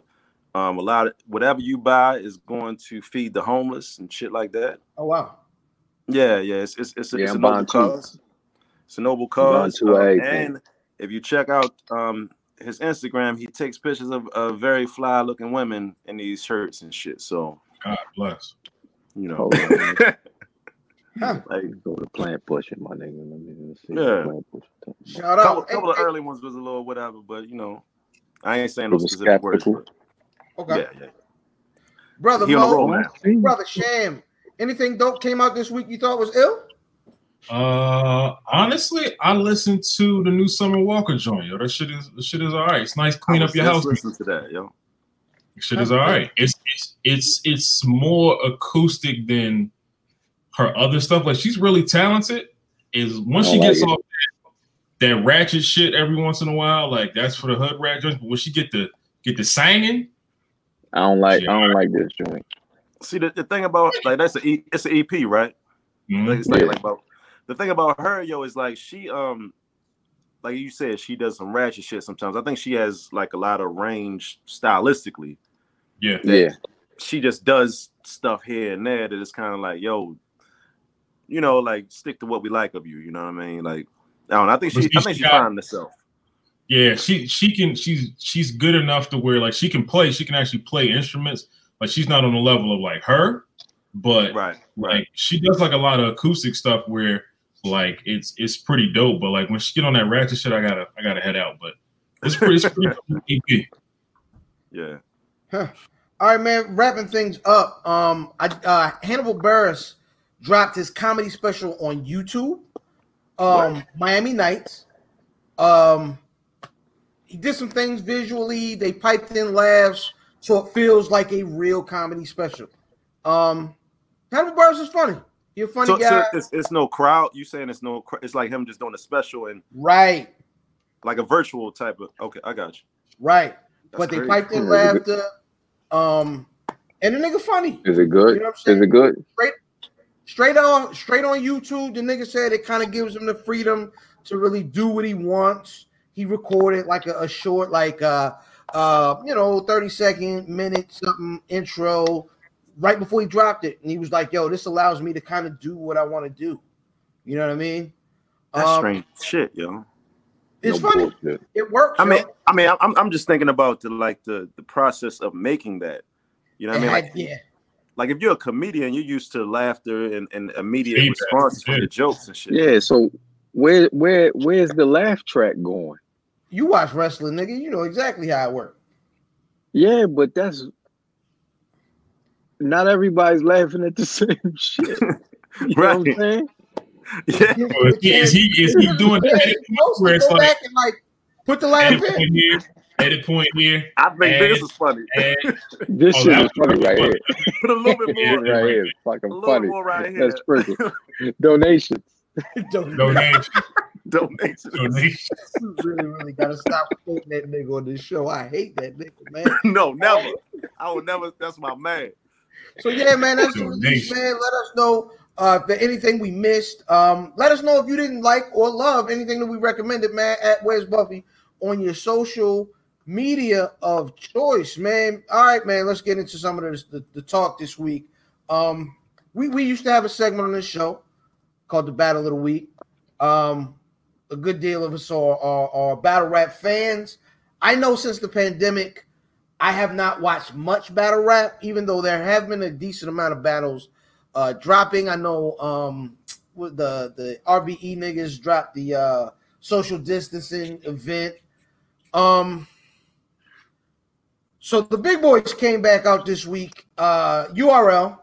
A lot of whatever you buy is going to feed the homeless and shit like that. Oh wow! Yeah. It's a noble cause. It's a noble cause. And if you check out his Instagram, he takes pictures of very fly looking women in these shirts and shit. So God bless. You know. I go to Plant Pusher, my nigga. Let me see. Yeah. Shout out. A couple of early ones was a little whatever, but you know, I ain't saying no specific words. But, okay. Yeah. Brother Mo, Brother Sham, anything dope came out this week you thought was ill? Honestly, I listened to the new Summer Walker joint. Yo, that shit is all right. It's nice. Clean up your house. Listen to that, yo. Shit is all right. It's more acoustic than her other stuff. Like, she's really talented. Is once she gets off that ratchet shit every once in a while, like that's for the hood rat joint. But when she get the singing, I don't like this joint. See the thing about like it's an EP, right? Mm-hmm. The thing about her, yo, is like she like you said, she does some ratchet shit sometimes. I think she has like a lot of range stylistically. Yeah. She just does stuff here and there that is kind of like, yo, you know, like stick to what we like of you. You know what I mean? Like, I don't know. I think she's finding herself. Yeah, she's good enough to where like she can play. She can actually play instruments. Like she's not on the level of like her, but right. Like, she does like a lot of acoustic stuff where. Like it's pretty dope, but like when she get on that ratchet shit, I gotta head out. But it's pretty EP. Yeah. Huh. All right, man. Wrapping things up. Hannibal Buress dropped his comedy special on YouTube. Miami Nights. He did some things visually. They piped in laughs, so it feels like a real comedy special. Hannibal Buress is funny. You're a funny guy. So it's no crowd. You saying it's no? It's like him just doing a special and right, like a virtual type of. Okay, I got you. Right, that's but crazy. They piped in laughter. And the nigga funny. Is it good? You know what I'm saying? Is it good? Straight on YouTube. The nigga said it kind of gives him the freedom to really do what he wants. He recorded like a short, like 30-second, minute something intro. Right before he dropped it, and he was like, yo, this allows me to kind of do what I want to do. You know what I mean? That's strange shit, yo. It's no funny. Bullshit. It works. I mean, I'm just thinking about the process of making that. You know what I mean? Like, yeah. Like if you're a comedian, you're used to laughter and immediate response to the jokes and shit. Yeah. So where's the laugh track going? You watch wrestling, nigga. You know exactly how it works. Yeah, but that's. Not everybody's laughing at the same shit. You know what I'm saying? Yeah. Is he doing the edit point where it's like, put the laugh in here, edit point here. I think this is funny. This shit is funny right here. Put a little bit more right here. It's fucking funny. Right here. That's pretty. Donations. Donations. You really gotta stop quoting that nigga on this show. I hate that nigga, man. No, never. I would never. That's my man. So yeah, man, that's what it is, man. Let us know For anything we missed, let us know if you didn't like or love anything that we recommended, man, at Where's Buffy on your social media of choice, man. All right, man, let's get into some of the talk this week. We used to have a segment on this show called the Battle of the Week. A good deal of us are battle rap fans. I know since the pandemic, I have not watched much battle rap, even though there have been a decent amount of battles dropping. I know with the RBE niggas dropped the social distancing event. So the big boys came back out this week. URL,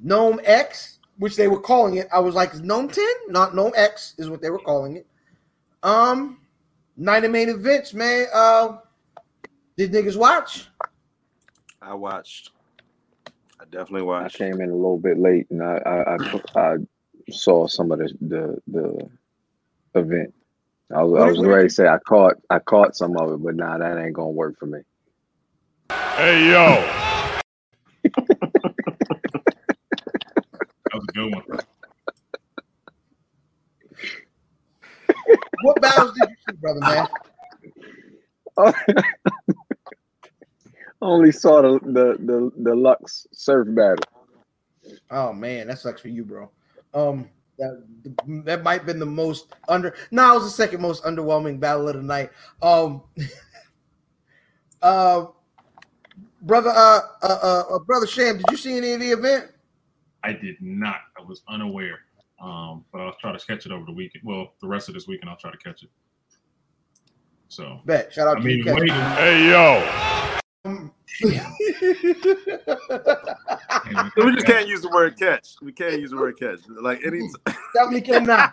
Gnome X, which they were calling it. I was like, Gnome 10? Not Gnome X is what they were calling it. Night of main events, man. Did niggas watch? I watched. I definitely watched. I came in a little bit late, and I saw some of the event. I was ready to say I caught some of it, but nah, that ain't gonna work for me. Hey yo, that was a good one. What battles did you see, brother man? Only saw the Lux surf battle. Oh man, that sucks for you, bro. That might have been the most it was the second most underwhelming battle of the night. Brother Sham, did you see any of the event? I did not. I was unaware. But I'll try to catch it over the weekend. Well, the rest of this weekend, I'll try to catch it. So bet. Shout out to you. Hey yo. We just can't use the word catch. We can't use the word catch. Like any definitely cannot.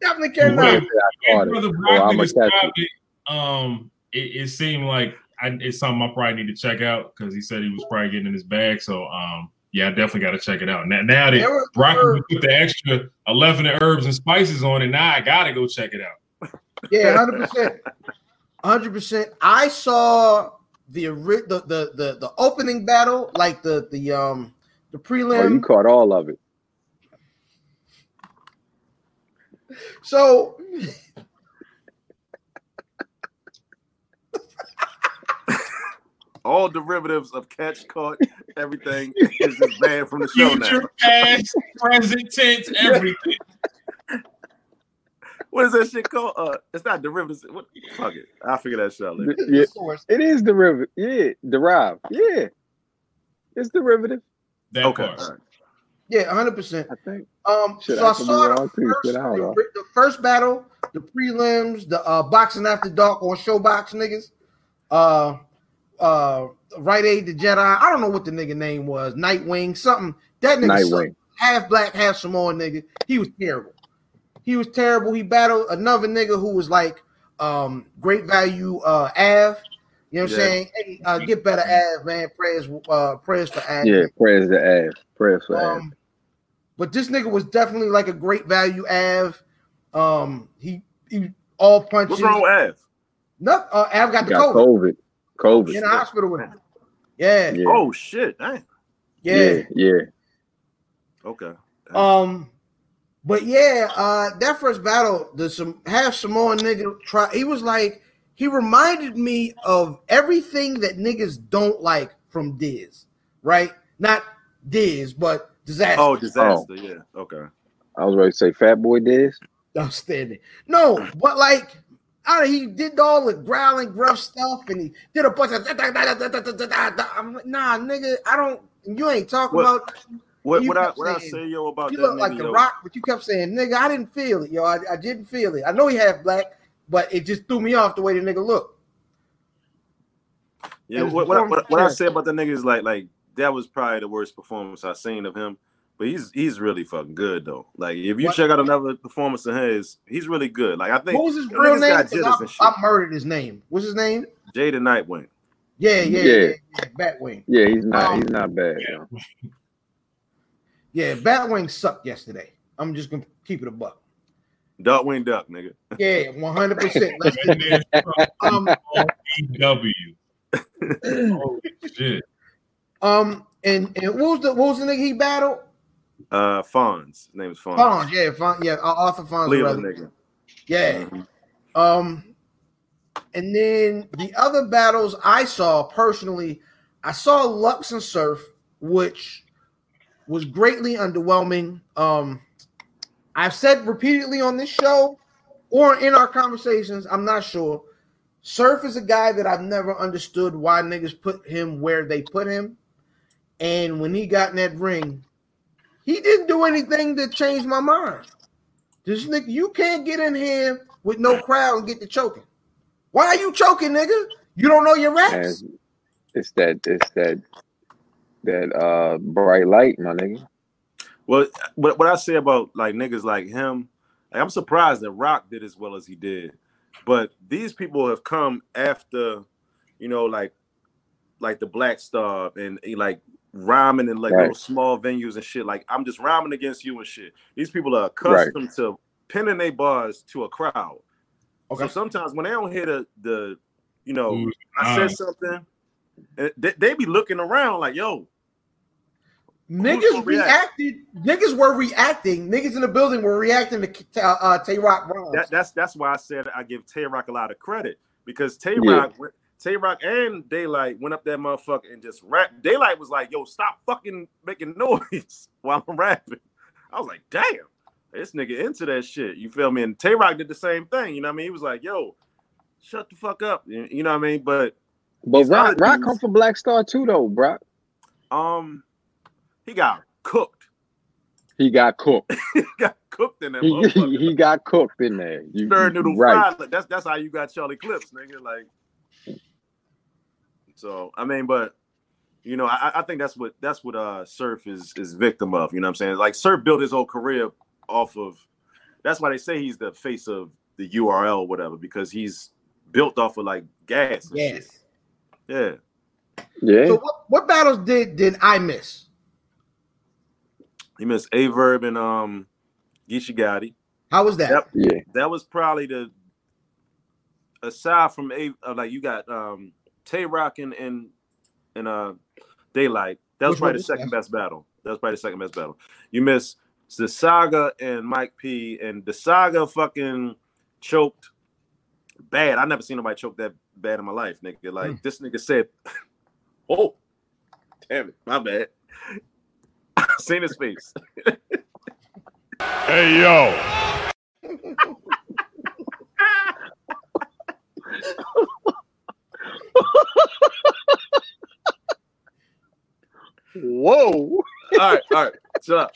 Definitely cannot. It seemed like it's something I probably need to check out because he said he was probably getting in his bag. So yeah, I definitely got to check it out. Now that Broccoli put the extra 11 herbs and spices on it, now I gotta go check it out. Yeah, 100%. 100%. I saw the opening battle, like the prelim. Oh, you caught all of it. So all derivatives of catch, caught, everything is just banned from the show now. Future, past, present tense, everything. What is that shit called? It's not derivatives. What? Fuck it. I'll figure that shit out later. Yeah. It is derivative. Yeah. Derived. Yeah. It's derivative. That okay. Right. Yeah, 100%. I think. So I saw the first battle, the prelims, the boxing after dark on Showbox niggas. Rite Aid the Jedi. I don't know what the nigga name was. Nightwing, something. That nigga something, half black, half Samoan nigga. He was terrible. He was terrible. He battled another nigga who was like great value Av. You know what I'm saying? Hey, get better Av, man. Prayers for Av. Yeah, prayers to Av. Prayers for Av. But this nigga was definitely like a great value Av. He all punches. What's wrong with Av? No, Av got the COVID. COVID. In the hospital with him. Yeah. Oh shit. Dang. Yeah. Okay. Dang. But yeah, that first battle, some half Samoan nigga he was like, he reminded me of everything that niggas don't like from Diz, right? Not Diz, but Disaster. Oh, Disaster, yeah, okay. I was ready to say Fat Boy Diz. Outstanding. No, but like, he did all the growling, gruff stuff, and he did a bunch of da-da-da-da-da-da-da-da-da. I'm like, nah, nigga, you ain't talking about... What I say, yo, about you that, look like nigga, The Rock, but you kept saying, nigga, I didn't feel it, yo. I didn't feel it. I know he half black, but it just threw me off the way the nigga looked. Yeah, what I say about the nigga is like that was probably the worst performance I've seen of him. But he's really fucking good though. Like if you check out another performance of his, he's really good. Like I think what was his real name? I murdered his name. What's his name? Jada Nightwing. Yeah. Batwing. Yeah, he's not bad. Yeah. Yeah, Batwing sucked yesterday. I'm just going to keep it a buck. Darkwing Duck, nigga. Yeah, 100%. Let's get it. ODW. Holy shit. And what was the nigga he battled? Fonz. His name is Fonz. Fonz, yeah. Arthur Fonz. Leave the nigga. Yeah. Mm-hmm. And then the other battles I saw personally, I saw Lux and Surf, which was greatly underwhelming. I've said repeatedly on this show or in our conversations, I'm not sure. Surf is a guy that I've never understood why niggas put him where they put him. And when he got in that ring, he didn't do anything to change my mind. This nigga, you can't get in here with no crowd and get to choking. Why are you choking, nigga? You don't know your raps. It's that bright light, my nigga. Well, what I say about like niggas like him, like, I'm surprised that Rock did as well as he did. But these people have come after, you know, like the Black Star and like rhyming in like little small venues and shit. Like, I'm just rhyming against you and shit. These people are accustomed to pinning their bars to a crowd. Okay. So sometimes when they don't hear the you know, I said something, they be looking around like, yo. Niggas in the building were reacting to Tay-Rock rhymes. That's why I said I give Tay-Rock a lot of credit, because Tay-Rock and Daylight went up that motherfucker and just rapped. Daylight was like, yo, stop fucking making noise while I'm rapping. I was like, damn, this nigga into that shit. You feel me? And Tay-Rock did the same thing. You know what I mean? He was like, yo, shut the fuck up. You know what I mean? But Rock comes from Black Star too, though, bro. He got cooked. He got cooked in there. Third noodle fried. That's how you got Charlie Clips, nigga. Like, so I mean, but you know, I think that's what Surf is victim of. You know what I'm saying? Like, Surf built his whole career off of. That's why they say he's the face of the URL, or whatever, because he's built off of like gas. And shit. Yeah. So what battles did I miss? He missed A-Verb and Geisha Gotti. How was that? That was probably the, aside from you got Tay-Rock and Daylight. That was probably the second best battle. You missed the Saga and Mike P, and the Saga fucking choked bad. I never seen nobody choke that bad in my life, nigga. Like, this nigga said, oh, damn it, my bad. Seen his face. Hey, yo. Whoa. All right. Shut up.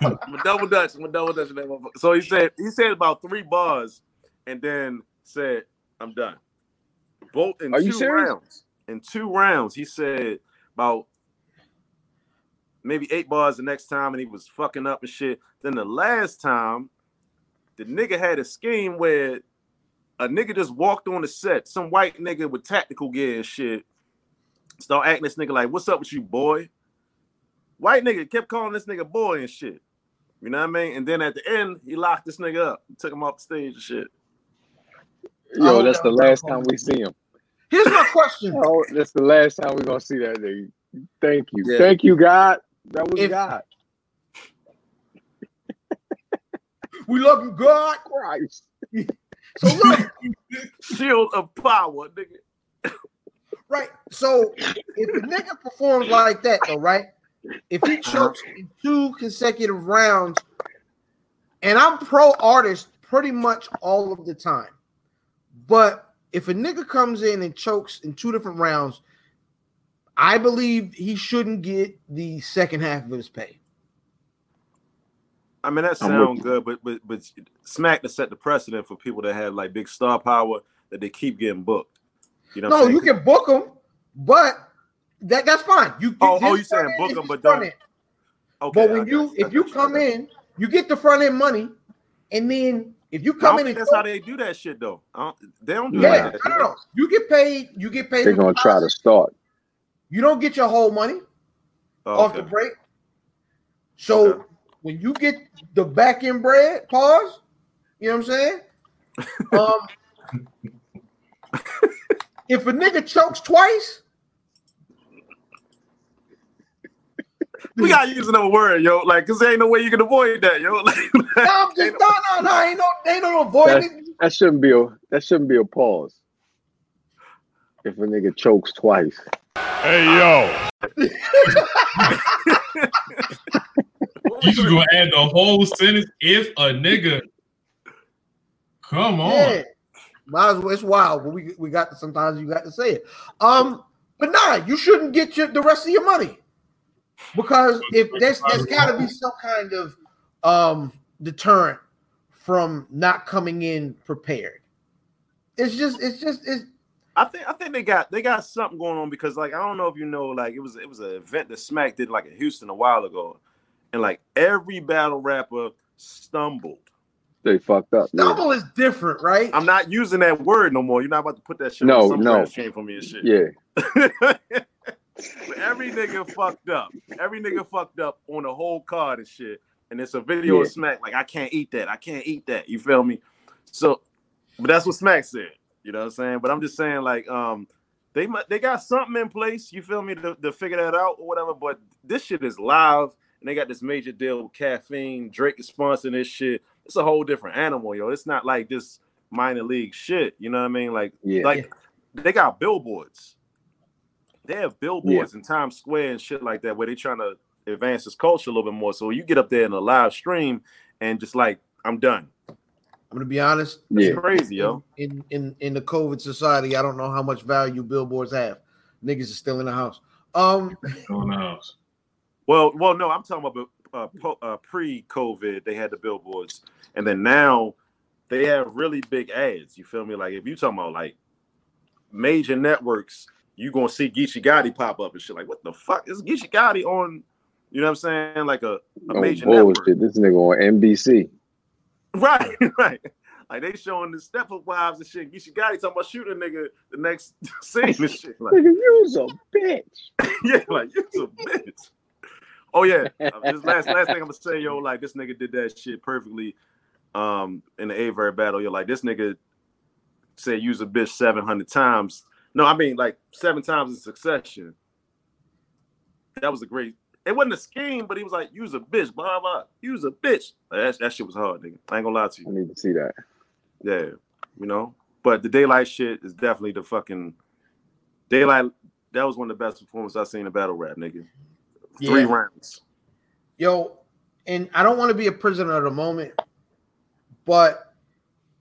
I'm a double dutch in that motherfucker. So he said about 3 bars and then said, I'm done. Both in 2 rounds. In 2 rounds, he said about maybe 8 bars the next time, and he was fucking up and shit. Then the last time, the nigga had a scheme where a nigga just walked on the set, some white nigga with tactical gear and shit, start acting this nigga like, what's up with you, boy? White nigga kept calling this nigga boy and shit. You know what I mean? And then at the end, he locked this nigga up and took him off the stage and shit. Yo, that's the last time we see him. Here's my question. Oh, that's the last time we're going to see that nigga. Thank you. Yeah. Thank you, God. That was God. We love you, God. Christ. So look. Shield of power, nigga. Right. So if the nigga performs like that, though, right? If he chokes in 2 consecutive rounds, and I'm pro-artist pretty much all of the time, but if a nigga comes in and chokes in 2 different rounds, I believe he shouldn't get the second half of his pay. I mean, that sounds good, but Smack to set the precedent for people that have like big star power that they keep getting booked. You know? No, you can book them, but that's fine. You you saying book them, but don't. Okay, but if you come in, you get the front end money, and then. If you come in, that's how they do that shit, though. They don't do that. I don't know. You get paid. They're gonna try to start. You don't get your whole money off the break. So when you get the back end bread, pause. You know what I'm saying? If a nigga chokes twice, we gotta use another word, yo. Like, cause there ain't no way you can avoid that, yo. Like, no, I'm just no. Ain't no avoiding. That shouldn't be a pause. If a nigga chokes twice. Hey yo. You gonna add the whole sentence? If a nigga. Come on. Yeah. Might as well. It's wild, but we got to, sometimes you got to say it. But nah, you shouldn't get the rest of your money. Because if there's got to be some kind of deterrent from not coming in prepared. It's just I think they got something going on, because like, I don't know if you know, like it was an event that Smack did like in Houston a while ago, and like every battle rapper stumbled. They fucked up. Stumble is different, right? I'm not using that word no more. You're not about to put that shit on some trash shame for me and shit. Yeah. But every nigga fucked up. Every nigga fucked up on the whole card and shit. And it's a video of Smack like, I can't eat that. You feel me? So, but that's what Smack said. You know what I'm saying? But I'm just saying, like, they got something in place, you feel me, to figure that out or whatever. But this shit is live, and they got this major deal with caffeine. Drake is sponsoring this shit. It's a whole different animal, yo. It's not like this minor league shit. You know what I mean? Like they got billboards. They have billboards in Times Square and shit like that, where they're trying to advance this culture a little bit more. So you get up there in a live stream and just like, I'm done. I'm gonna be honest. It's crazy, yo. In the COVID society, I don't know how much value billboards have. Niggas is still in the house. Well, no, I'm talking about pre-COVID. They had the billboards, and then now they have really big ads. You feel me? Like if you talking about like major networks. You gonna see Geechee Gotti pop up and shit. Like, what the fuck is Geechee Gotti on? You know what I'm saying? Like a major network. Shit, this nigga on NBC. Right. Like they showing the Step Up wives and shit. Geechee Gotti talking about shooting a nigga the next scene and shit. Like, nigga, you's a bitch. Yeah, like you's a bitch. Oh yeah. This last thing I'm gonna say, yo, like this nigga did that shit perfectly. In the Averb battle, yo, like this nigga said use a bitch 700 times. No, I mean like 7 times in succession. That was a great. It wasn't a scheme, but he was like, "Use a bitch, blah blah. Use a bitch." That shit was hard, nigga. I ain't gonna lie to you. I need to see that. Yeah, you know. But the Daylight shit is definitely the fucking Daylight. That was one of the best performances I've seen in battle rap, nigga. 3 rounds. Yo, and I don't want to be a prisoner of the moment, but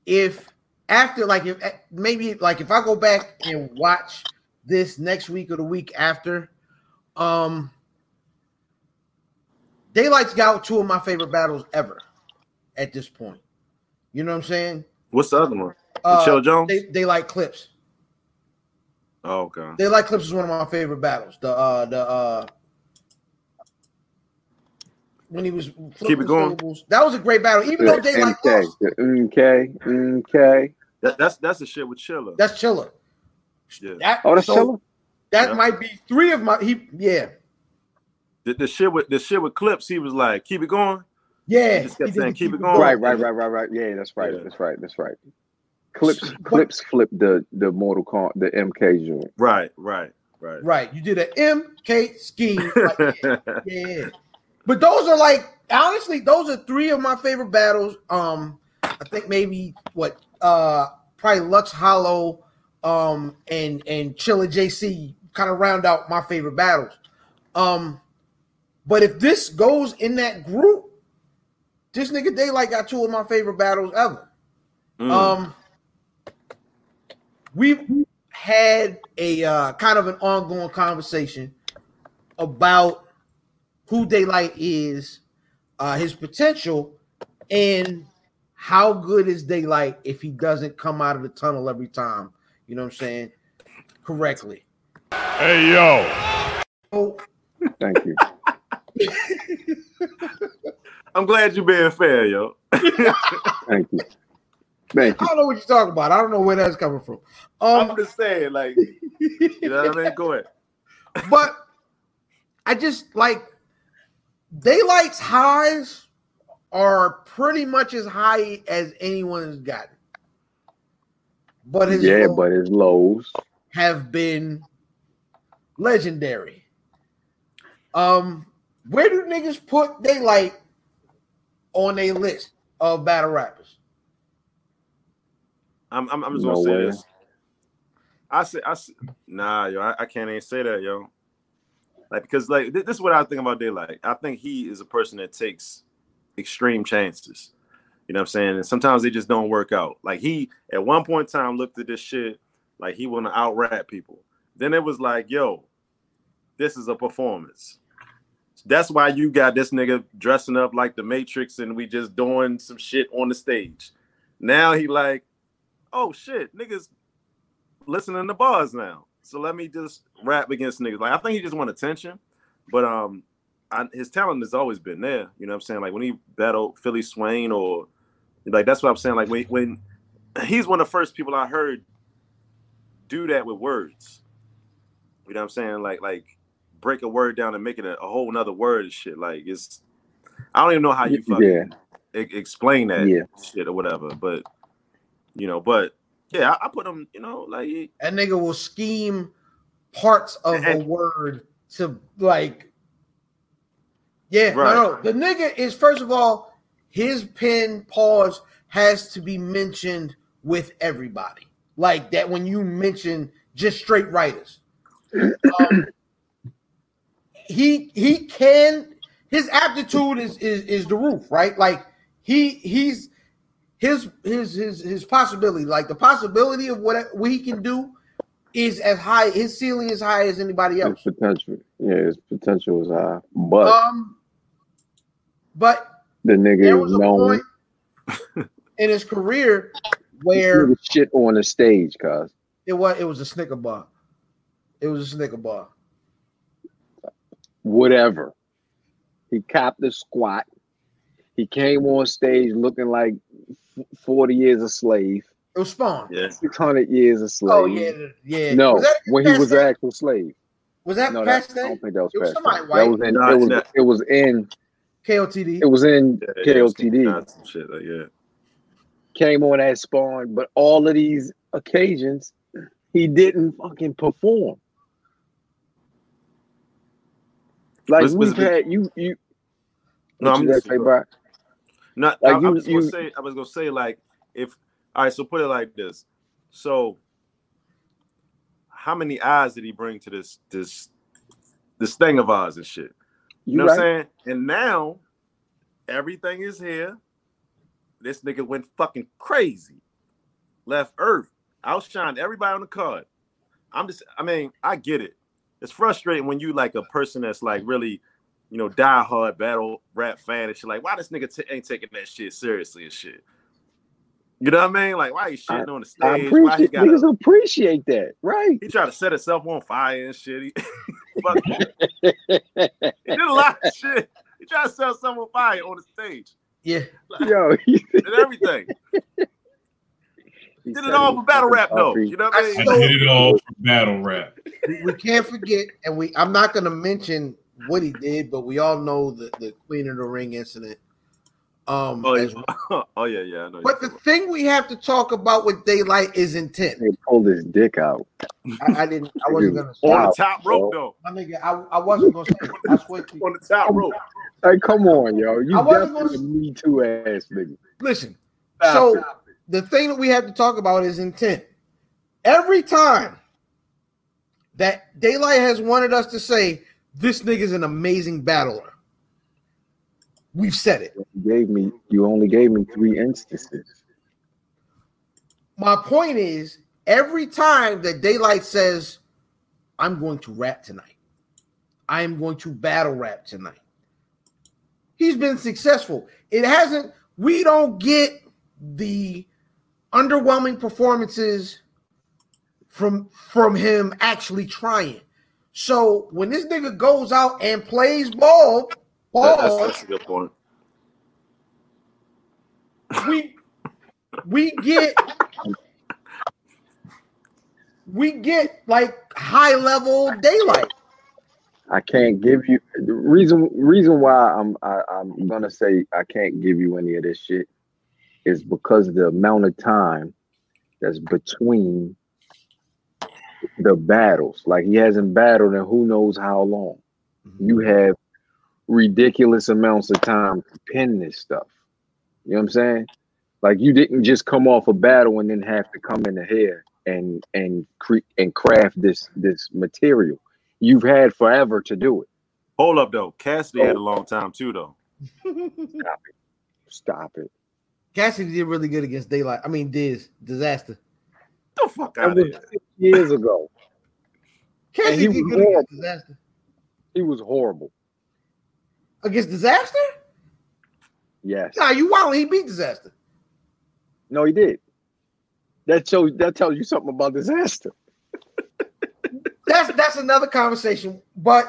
if. After, like, if I go back and watch this next week or the week after, Daylight's got 2 of my favorite battles ever at this point. You know what I'm saying? What's the other one? Michelle Jones? Daylight Clips. Oh, God. Daylight Clips is one of my favorite battles. The when he was keep it going. Tables. That was a great battle, even though Daylight lost. Okay. That's the shit with Chilla. That's Chilla. Yeah. Chilla. That might be 3 of my. The shit with Clips. He was like, keep it going. Yeah. He just kept saying, keep it going. Right. Yeah, that's right. Yeah. That's right. Clips flipped the Mortal Kombat, the MK joint. Right. You did an MK scheme. Like, yeah. But those are like, honestly, those are 3 of my favorite battles. I think maybe probably Lux Hollow, and Chilla JC kind of round out my favorite battles. But if this goes in that group, this nigga Daylight got 2 of my favorite battles ever. We've had a kind of an ongoing conversation about who Daylight is, his potential, and how good is Daylight if he doesn't come out of the tunnel every time, you know what I'm saying, correctly. Hey, yo. Oh. Thank you. I'm glad you're being fair, yo. Thank you. I don't know what you're talking about. I don't know where that's coming from. I'm just saying, like, you know what I mean? Go ahead. But I just, like, Daylight's highs are pretty much as high as anyone's gotten. But his lows. have been legendary. Where do niggas put Daylight on a list of battle rappers? I'm just gonna say this. I can't even say that, yo. Like, because like this is what I think about Daylight. I think he is a person that takes extreme chances. You know what I'm saying? And sometimes they just don't work out. Like he at one point in time looked at this shit like he wanna out rap people. Then it was like, yo, this is a performance. That's why you got this nigga dressing up like the Matrix and we just doing some shit on the stage. Now he like, oh shit, niggas listening to bars now. So let me just rap against niggas. Like I think he just want attention, but his talent has always been there. You know what I'm saying? Like when he battled Philly Swain or like that's what I'm saying. Like when he's one of the first people I heard do that with words. You know what I'm saying? Like break a word down and make it a whole nother word and shit. Like it's I don't even know how you fucking explain that shit or whatever. But you know, but yeah, I put him, you know, like that nigga will scheme parts of a word to like The nigga is, first of all, his pen pause has to be mentioned with everybody. Like that when you mention just straight writers. He can, his aptitude is the roof, right? Like he's his possibility, like the possibility of what he can do is as high, his ceiling is high as anybody else. His potential, his potential is high. But the nigga is known in his career where shit on the stage, cause it was a Snicker bar. It was a Snicker bar. Whatever. He copped the squat. He came on stage looking like 40 years a slave. It was Spawn. Yeah. 600 years a slave. Oh, yeah. No, when he was an actual slave. Was that past that? I don't think that was past that. It was in KOTD. It was in KOTD. Shit, yeah. Came on as Spawn, but all of these occasions, he didn't fucking perform. Like we've had you. No, I'm just saying. Not. Like, I was gonna say like if. All right, so put it like this. So, how many eyes did he bring to this thing of ours and shit? You know what I'm saying? And now, everything is here. This nigga went fucking crazy, left Earth, outshined everybody on the card. I get it. It's frustrating when you like a person that's like really, you know, diehard battle rap fan and shit. Like, why this nigga ain't taking that shit seriously and shit? You know what I mean? Like, why he shitting on the stage? Niggas appreciate that, right? He tried to set himself on fire and shit. He did a lot of shit. He tried to set himself on fire on the stage. Yeah, like, did everything. Did it all for battle rap, though. You know what I mean? I did it all for battle rap. We can't forget, and I'm not going to mention what he did, but we all know the Queen of the Ring incident. I know. But the thing we have to talk about with Daylight is intent. He pulled his dick out. I wasn't going to say on the top rope, though. My nigga, I wasn't going to say it. I swear to you. On the top rope. Hey, come on, yo. You definitely Me Too ass nigga. Listen, the thing that we have to talk about is intent. Every time that Daylight has wanted us to say, this nigga's an amazing battler, we've said it. You only gave me 3 instances. My point is, every time that Daylight says, I'm going to rap tonight, I'm going to battle rap tonight, he's been successful. We don't get the underwhelming performances from him actually trying. So when this nigga goes out and plays ball, that's a good point. We get like high level Daylight. I can't give you the reason why I'm gonna say I can't give you any of this shit is because of the amount of time that's between the battles. Like, he hasn't battled in who knows how long. Mm-hmm. You have ridiculous amounts of time to pin this stuff. You know what I'm saying? Like, you didn't just come off a battle and then have to come into here and craft this material. You've had forever to do it. Hold up, though. Cassidy had a long time, too, though. Stop it. Cassidy did really good against Daylight. I mean, Diz. Disaster. The fuck out of here. 6 years ago. Cassidy did good against Disaster. He was horrible. Against Disaster? Yes. Nah, you wild. He beat Disaster. No, he did. That tells you something about Disaster. That's another conversation. But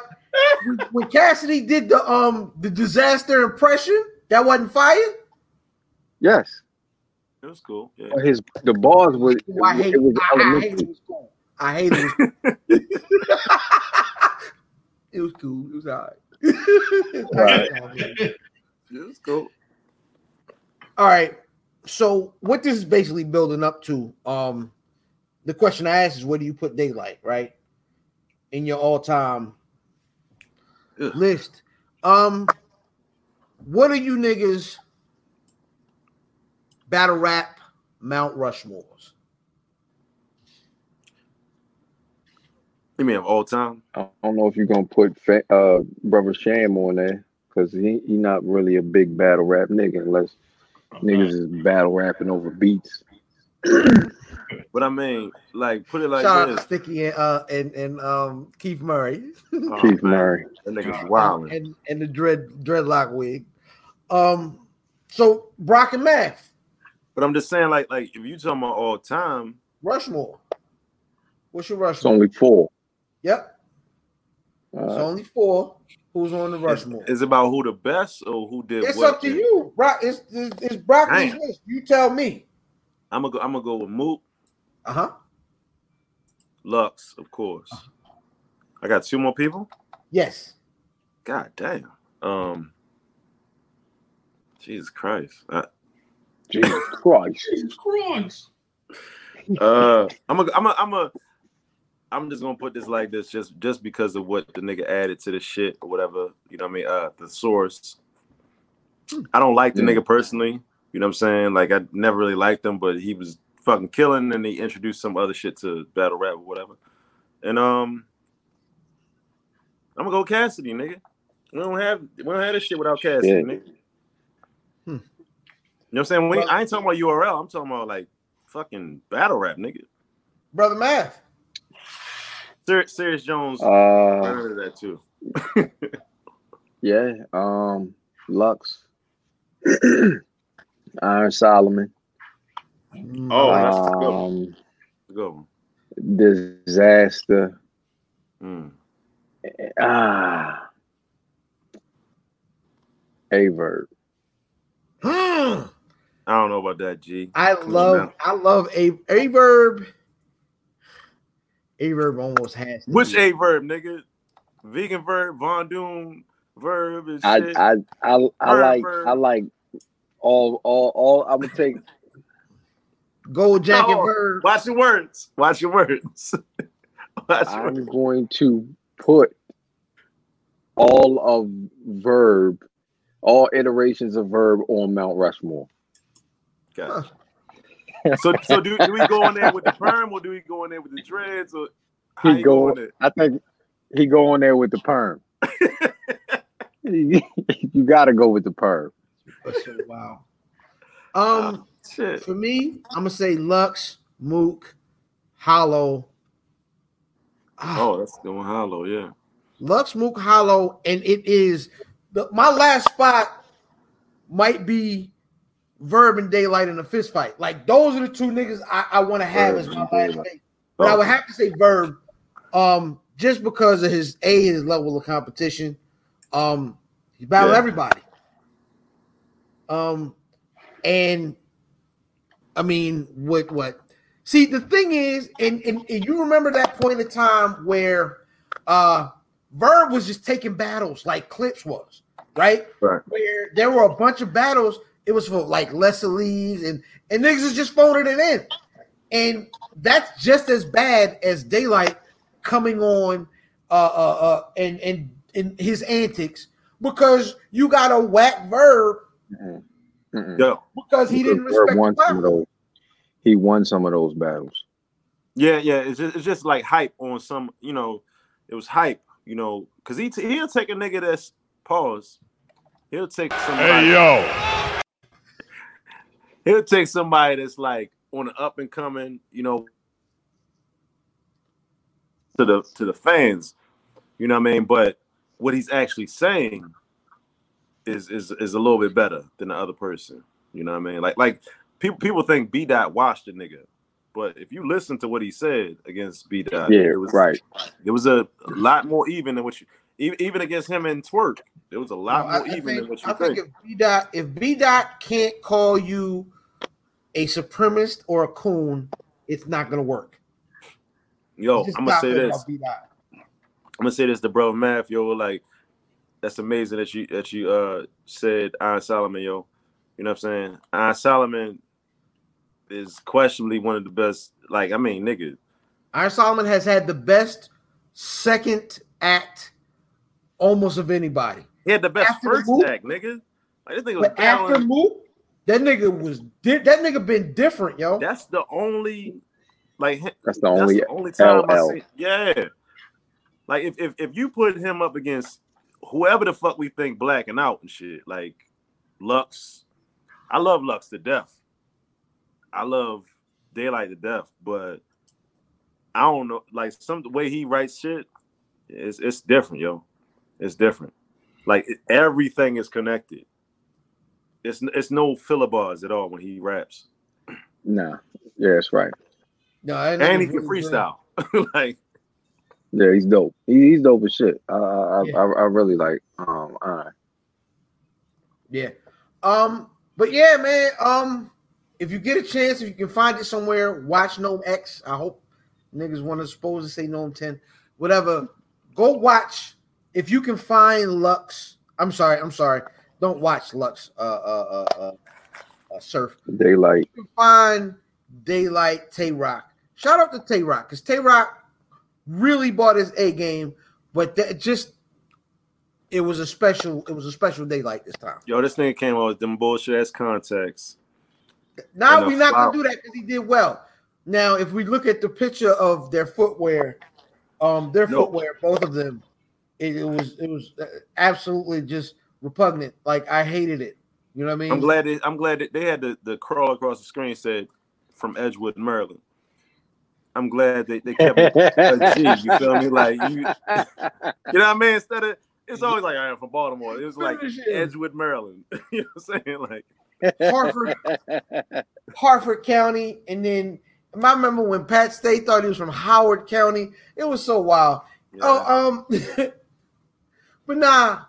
when Cassidy did the Disaster impression, that wasn't fire. Yes, it was cool. Yeah. The bars were. I hate it. It was cool. It was all right. It was cool. All right. So what this is basically building up to, the question I asked is, where do you put Daylight, right, in your all-time list? What are you niggas battle rap Mount Rushmores? You mean of all time? I don't know if you're gonna put Brother Sham on there, because he not really a big battle rap nigga unless niggas is battle rapping over beats. But I mean, like, put it like shout this. Out to Sticky and Keith Murray. Keith Murray. That nigga's wild. And the dreadlock wig. So Brock and Math. But I'm just saying, like if you talking about all time. Rushmore. What's your Rushmore? It's only four. Yep. It's only four. Who's on the Rushmore? It's about who the best or who did it's what. It's up to you. Brock, it's Brock's list. You tell me. I'm gonna go with Moop. Uh-huh. Lux, of course. Uh-huh. I got two more people? Yes. God damn. Jesus Christ. Jesus Christ. I'm just gonna put this like this, just because of what the nigga added to the shit or whatever. You know what I mean? The source. I don't like the nigga personally. You know what I'm saying? Like, I never really liked him, but he was fucking killing, and he introduced some other shit to battle rap or whatever. And I'm gonna go Cassidy, nigga. We don't have this shit without Cassidy, nigga. You know what I'm saying? I ain't talking about URL. I'm talking about like fucking battle rap, nigga. Brother Math. Sirius Jones, I heard of that too. Yeah, Lux, Iron Solomon. Oh, that's the good one. Disaster. Averb. I don't know about that, G. I love Averb. Averb almost has to. Which Averb, nigga? Vegan Verb, Von Doom, Verb, and shit. I like all. I'm gonna take Gold Jacket Verb. Watch your words. I'm going to put all of Verb, all iterations of Verb on Mount Rushmore. Gotcha. So do we go in there with the perm, or do we go in there with the dreads, or how you go in there? I think he go in there with the perm. You got to go with the perm. Wow. For me, I'm gonna say Lux, Mook, Hollow. Oh, that's the one, Hollow, yeah. Lux, Mook, Hollow, and it is my last spot might be Verb and Daylight in a fist fight. Like, those are the two niggas I want to have as my last name. But I would have to say Verb, just because of his level of competition. He battled everybody. And I mean, what? See, the thing is, and you remember that point in time where Verb was just taking battles like Clips was, right? Where there were a bunch of battles. It was for like lesser leagues, and niggas was just phoning it in. And that's just as bad as Daylight coming on and his antics, because you got a whack verb. Mm-hmm. Mm-hmm. Yeah. Because he didn't respect the He won some of those battles. Yeah, yeah. It's just like hype on some, you know, it was hype, you know, because he'll take a nigga that's pause. He'll take somebody. Hey, yo. He'll take somebody that's like on the up and coming, you know, to the fans, you know what I mean? But what he's actually saying is a little bit better than the other person, you know what I mean? Like people think B-Dot washed the nigga, but if you listen to what he said against B-Dot, yeah, it was right. It was a lot more even than what you even against him and Twerk. It was a lot more even than what you think. I think if B-Dot can't call you a supremacist or a coon, it's not gonna work. Yo, I'm gonna say this. To bro Math, yo, like that's amazing that you said Iron Solomon, yo. You know what I'm saying? Iron Solomon is questionably one of the best. Like, I mean, nigga, Iron Solomon has had the best second act almost of anybody. He had the best first act, nigga. Like, this nigga was after Moop. That nigga been different, yo. That's the only time LL. I see. Yeah. Like if you put him up against whoever the fuck we think black and out and shit, like Lux. I love Lux to death. I love Daylight to death, but I don't know, like the way he writes shit, it's different, yo. It's different. Like everything is connected. It's no fillibars at all when he raps. Nah, yeah, that's right. No, and he can freestyle. Like, yeah, he's dope. He's dope as shit. I really like Iron. Yeah, but yeah, man. If you get a chance, if you can find it somewhere, watch Gnome X. I hope niggas want to supposed to say Gnome 10, whatever. Go watch if you can find Lux. I'm sorry. Don't watch Lux Surf. Daylight. You can find Daylight, Tay Rock. Shout out to Tay Rock, because Tay Rock really bought his A game, but it was a special day like this time. Yo, this nigga came out with them bullshit ass contacts. Now we're not gonna do that because he did well. Now, if we look at the picture of their footwear, both of them, it was absolutely just repugnant. Like, I hated it. You know what I mean? I'm glad that they had the crawl across the screen said from Edgewood, Maryland. I'm glad they kept it. You feel me? Like, you know what I mean? Instead of, it's always like, I am from Baltimore. It was like Edgewood, Maryland. You know what I'm saying? Like Harford County. And then I remember when Pat State thought he was from Howard County. It was so wild. Yeah. Oh, but nah.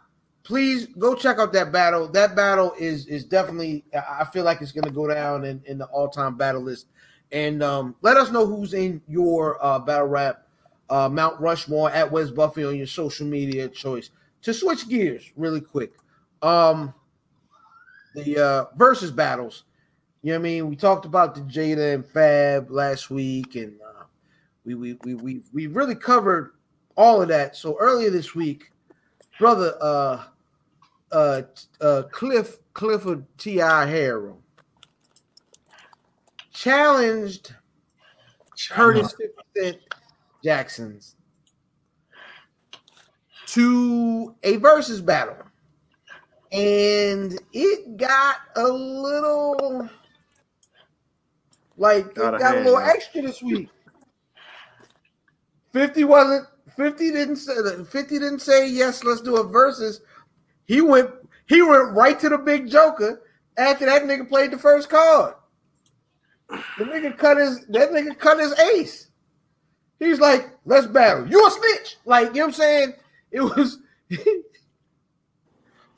Please go check out that battle. That battle is definitely, I feel like it's going to go down in the all-time battle list. And let us know who's in your battle rap, Mount Rushmore, at Wes Buffy on your social media choice. To switch gears really quick, the versus battles. You know what I mean? We talked about the Jada and Fab last week, and we really covered all of that. So earlier this week, brother, Clifford T.I. Harrell challenged Curtis 50 Cent Jackson's to a versus battle, and it got a little extra this week. 50 didn't say yes, let's do a versus. He went right to the big joker after that nigga played the first card. That nigga cut his ace. He's like, let's battle. You a snitch. Like, you know what I'm saying? It was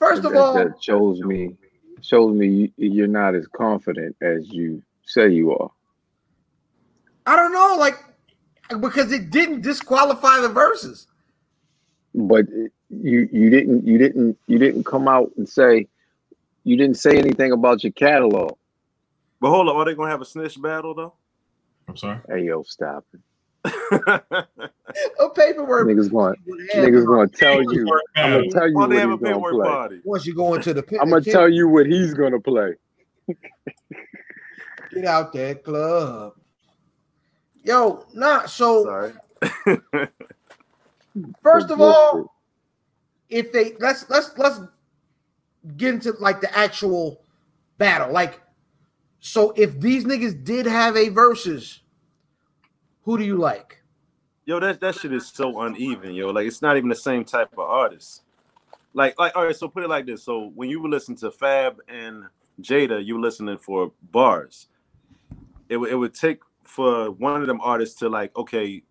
that shows me you're not as confident as you say you are. I don't know, like, because it didn't disqualify the verses. But you didn't come out and say, you didn't say anything about your catalog. But hold up, are they gonna have a snitch battle though? I'm sorry. Hey, yo, stop. A paperwork. Niggas going to tell you. I'm going to tell you what he's going to play. Party. Once you go into the pit, I'm going to tell you what he's going to play. Get out that club. Yo, not so. Sorry. First of all, if they let's get into like the actual battle. Like, so if these niggas did have a versus, who do you like? Yo, that shit is so uneven, yo. Like, it's not even the same type of artist. Like, all right, so put it like this. So when you were listening to Fab and Jada, you were listening for bars. It would take for one of them artists to like, okay,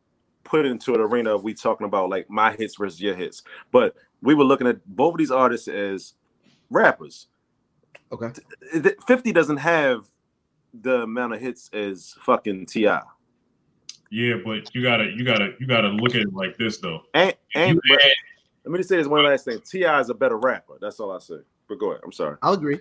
put into an arena of we talking about like my hits versus your hits. But we were looking at both of these artists as rappers. Okay. 50 doesn't have the amount of hits as fucking T.I. Yeah, but you gotta look at it like this though. And let me just say this one last thing. T.I. is a better rapper. That's all I say. But go ahead. I'm sorry. I'll agree.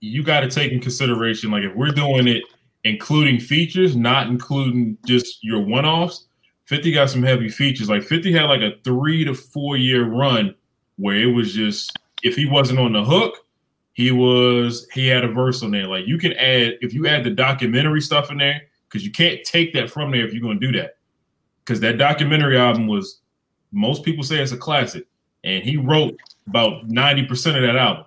You gotta take in consideration, like if we're doing it including features, not including just your one-offs, 50 got some heavy features. Like 50 had like a 3 to 4 year run where it was just, if he wasn't on the hook, he had a verse on there. Like you can add, if you add the documentary stuff in there, because you can't take that from there if you're going to do that. Because that documentary album was, most people say it's a classic. And he wrote about 90% of that album.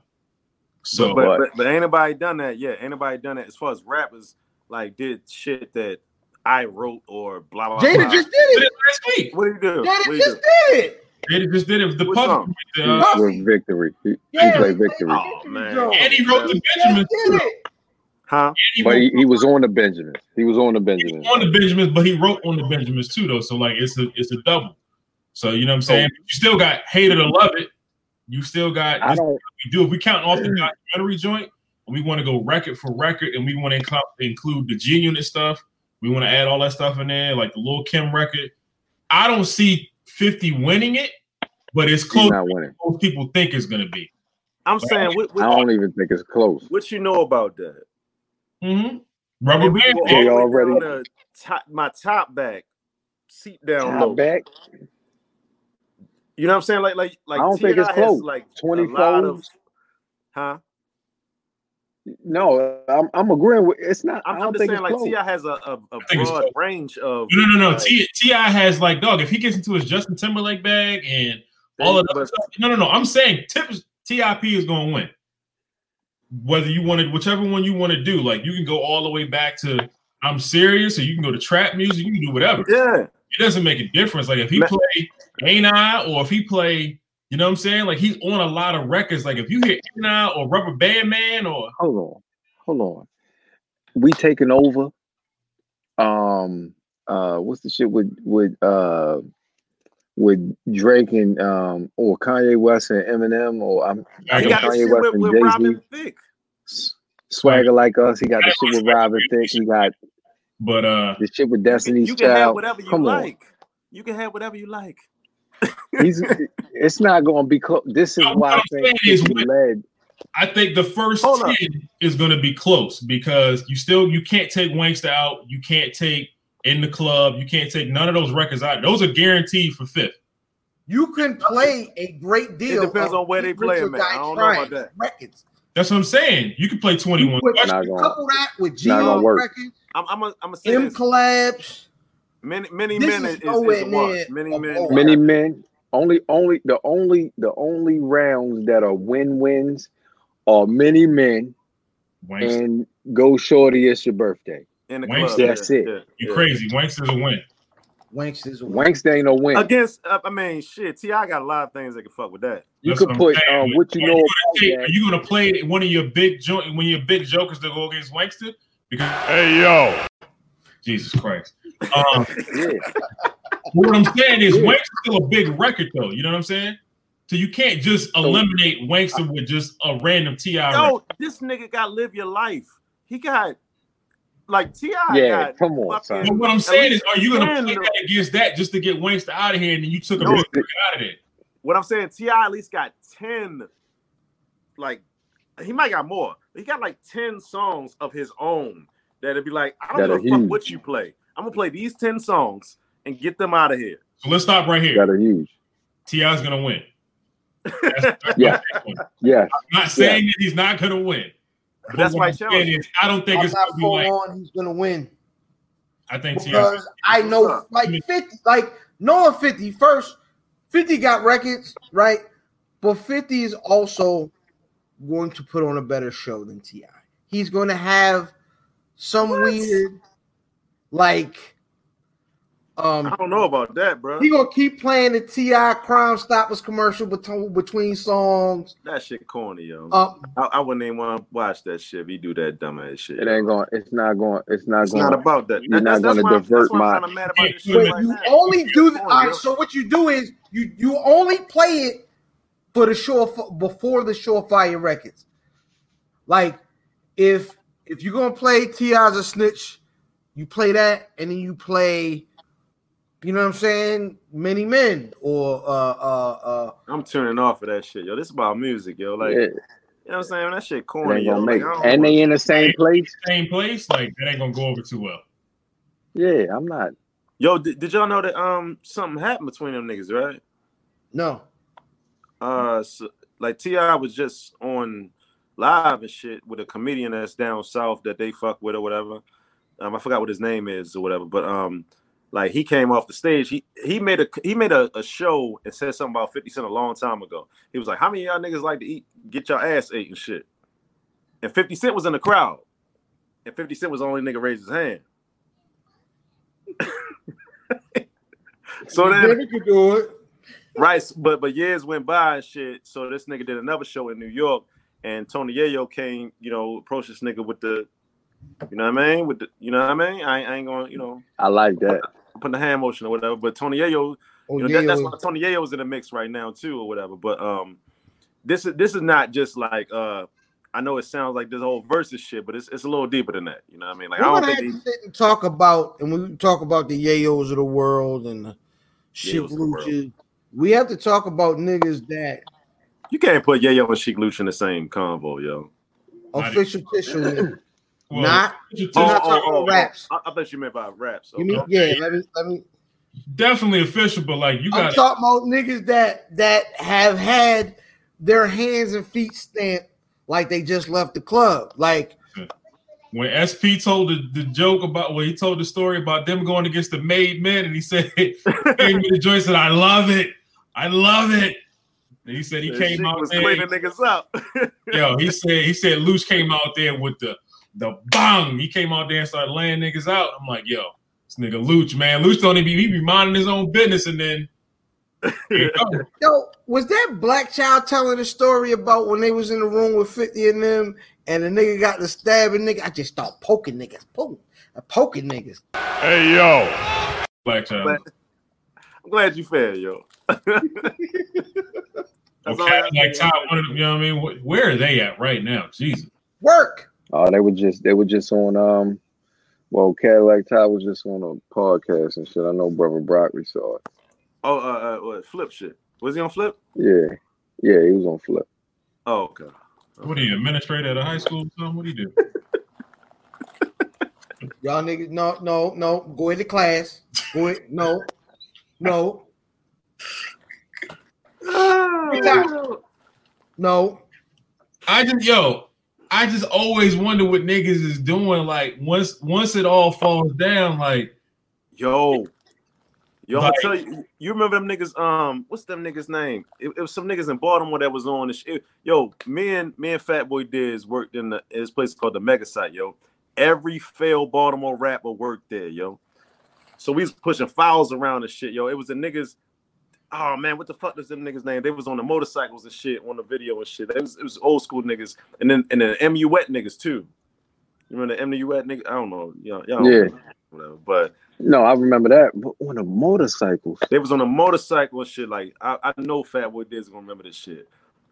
So, but ain't nobody done that yet. Ain't nobody done that as far as rappers. Like did shit that I wrote or blah blah. Jada just did it last week. What did he do? Jada just did it. With the Puffy victory. He played victory. Oh, man. And he wrote the Benjamins. Huh? But he was on the Benjamins. But he wrote on the Benjamins too, though. So like it's a double. So you know what I'm saying. You still got Hated to Love It. You still got. If we count off the documentary joint. We want to go record for record, and we want to include the G Unit stuff. We want to add all that stuff in there, like the Lil' Kim record. I don't see 50 winning it, but it's close to what most people think it's going to be. I don't even think it's close. What you know about that? Mm-hmm. Rubber band. They already my top back, seat down top low. Back. You know what I'm saying? Like I don't think it's close. Like 24. Huh? No, I'm agreeing with it's not. I'm just saying, like T.I. has a broad range of no. T.I. has like dog. If he gets into his Justin Timberlake bag and all of that stuff, no. I'm saying T.I.P. is going to win. Whether you wanted whichever one you want to do, like you can go all the way back to I'm Serious, or you can go to trap music. You can do whatever. Yeah, it doesn't make a difference. Like if he play Ain't I, or if he play. You know what I'm saying? Like he's on a lot of records. Like if you hear N.I. or Rubber Band Man or hold on. We taking over. What's the shit with Drake and or Kanye West and Eminem or I got Kanye shit West with Robin Thicke. Swagger Like Us. He got the shit with Robin Thicke. He got but the shit with Destiny's Child. You can have whatever you like. It's not going to be close. This is why I think led. I think the first 10 is going to be close because you can't take Wangsta out. You can't take In the Club. You can't take none of those records out. Those are guaranteed for fifth. You can play a great deal. It depends on where they play them. I don't know about that. Records. That's what I'm saying. You can play 21. Couple that with G.O. records. I'm say M collabs. Many men. The only rounds that are wins are Many Men Wanks. And Go Shorty, It's Your Birthday. In the Wanks, club. That's it. Yeah. You're crazy. Wanks is a win. Wanks ain't no win. Against, T.I. got a lot of things that can fuck with that. Are you gonna play one of your big jokers to go against Wankster? Because hey yo, Jesus Christ. What I'm saying is Wank's still a big record though, you know what I'm saying? So you can't just eliminate Wankster with just a random T.I. No, this nigga got Live Your Life. He got like T.I. come on, son. But what I'm saying is, are you gonna play that against that just to get Wankster out of here and then you took a record out of it? What I'm saying, T.I. at least got 10, like he might got more. He got like 10 songs of his own that'll be like, I don't give a fuck what you play. I'm gonna play these 10 songs and get them out of here. So let's stop right here. That are huge. T.I.'s gonna win. Yeah. I'm not saying that he's not gonna win. But that's my challenge. I don't think it's gonna be like he's gonna win. I think because I know like 50, like knowing 50 first. 50 got records, right? But 50 is also going to put on a better show than T.I. He's going to have some weird, like, I don't know about that, bro. He's going to keep playing the T.I. Crime Stoppers commercial between songs. That shit corny, yo. I wouldn't even want to watch that shit if he do that dumbass shit. It ain't going, it's not going. It's not about that. So what you do is you only play it for the before the Surefire records. Like, if you're going to play T.I.'s a snitch, you play that, and then you play, you know what I'm saying, Many Men, or I'm turning off of that shit, yo. This is about music, yo. Like, you know what I'm saying? That shit corny, yo. Like, and they in the same place? Same place? Like, that ain't going to go over too well. Yeah, I'm not. Yo, did y'all know that something happened between them niggas, right? No. So, like, T.I. was just on live and shit with a comedian that's down south that they fuck with or whatever. I forgot what his name is or whatever, but like he came off the stage. He made a show and said something about 50 Cent a long time ago. He was like, "How many of y'all niggas like to eat, get your ass ate and shit?" And 50 Cent was in the crowd, and 50 Cent was the only nigga raised his hand. So then you could do it. Right, but years went by and shit. So this nigga did another show in New York, and Tony Yayo came, you know, approached this nigga with the, you know what I mean, I ain't gonna, you know. I like that. Putting the hand motion or whatever. But Tony Yayo, that's why Tony Yayo's in the mix right now too, or whatever. But this is not just like I know it sounds like this whole versus shit, but it's a little deeper than that. You know what I mean? Like, we talk about the Yayos of the world and the shit roaches. We have to talk about niggas that you can't put Yayo and Sheik Luch in the same convo, yo. Official tissue, not talking about raps. I thought you meant about raps. Okay. Let me. Definitely official, but like I'm talking about niggas that have had their hands and feet stamped like they just left the club, like. When SP told the joke about he told the story about them going against the Made Men, and he said, Joyce said, I love it. And he said came out there. Cleaning niggas up. Yo, he said Luch came out there with the bang. He came out there and started laying niggas out. I'm like, yo, this nigga Luch, man. Luch don't even be minding his own business, and then yo, was that black child telling a story about when they was in the room with 50 and them? And the nigga got to stab a nigga. I just start poking niggas. Hey, yo. Black child. I'm glad you fair, yo. You know what I mean? Where are they at right now? Jesus. Work. Oh, they were just on, Cadillac Todd was just on a podcast and shit. I know Brother Brock, we saw it. Oh, what, Flip shit. Was he on Flip? Yeah, he was on Flip. Oh, okay. What are you, administrator at a high school or something? What do you do? Y'all niggas, no. Go into class. Go in, no. No. I just always wonder what niggas is doing. Like once it all falls down, like I'll tell you. You remember them niggas? What's them niggas' name? It was some niggas in Baltimore that was on the shit. Yo, me and Fat Boy Diz worked in this place called the Mega Site. Yo, every failed Baltimore rapper worked there. Yo, so we was pushing files around and shit. Yo, it was the niggas. Oh man, what the fuck is them niggas' name? They was on the motorcycles and shit on the video and shit. It was old school niggas, and then MUET niggas too. You remember the MUET niggas? I don't know. Y'all yeah. Whatever, but no, I remember that. But on a motorcycle, they was on a motorcycle and shit. Like I know Fat Boy Diz gonna remember this shit.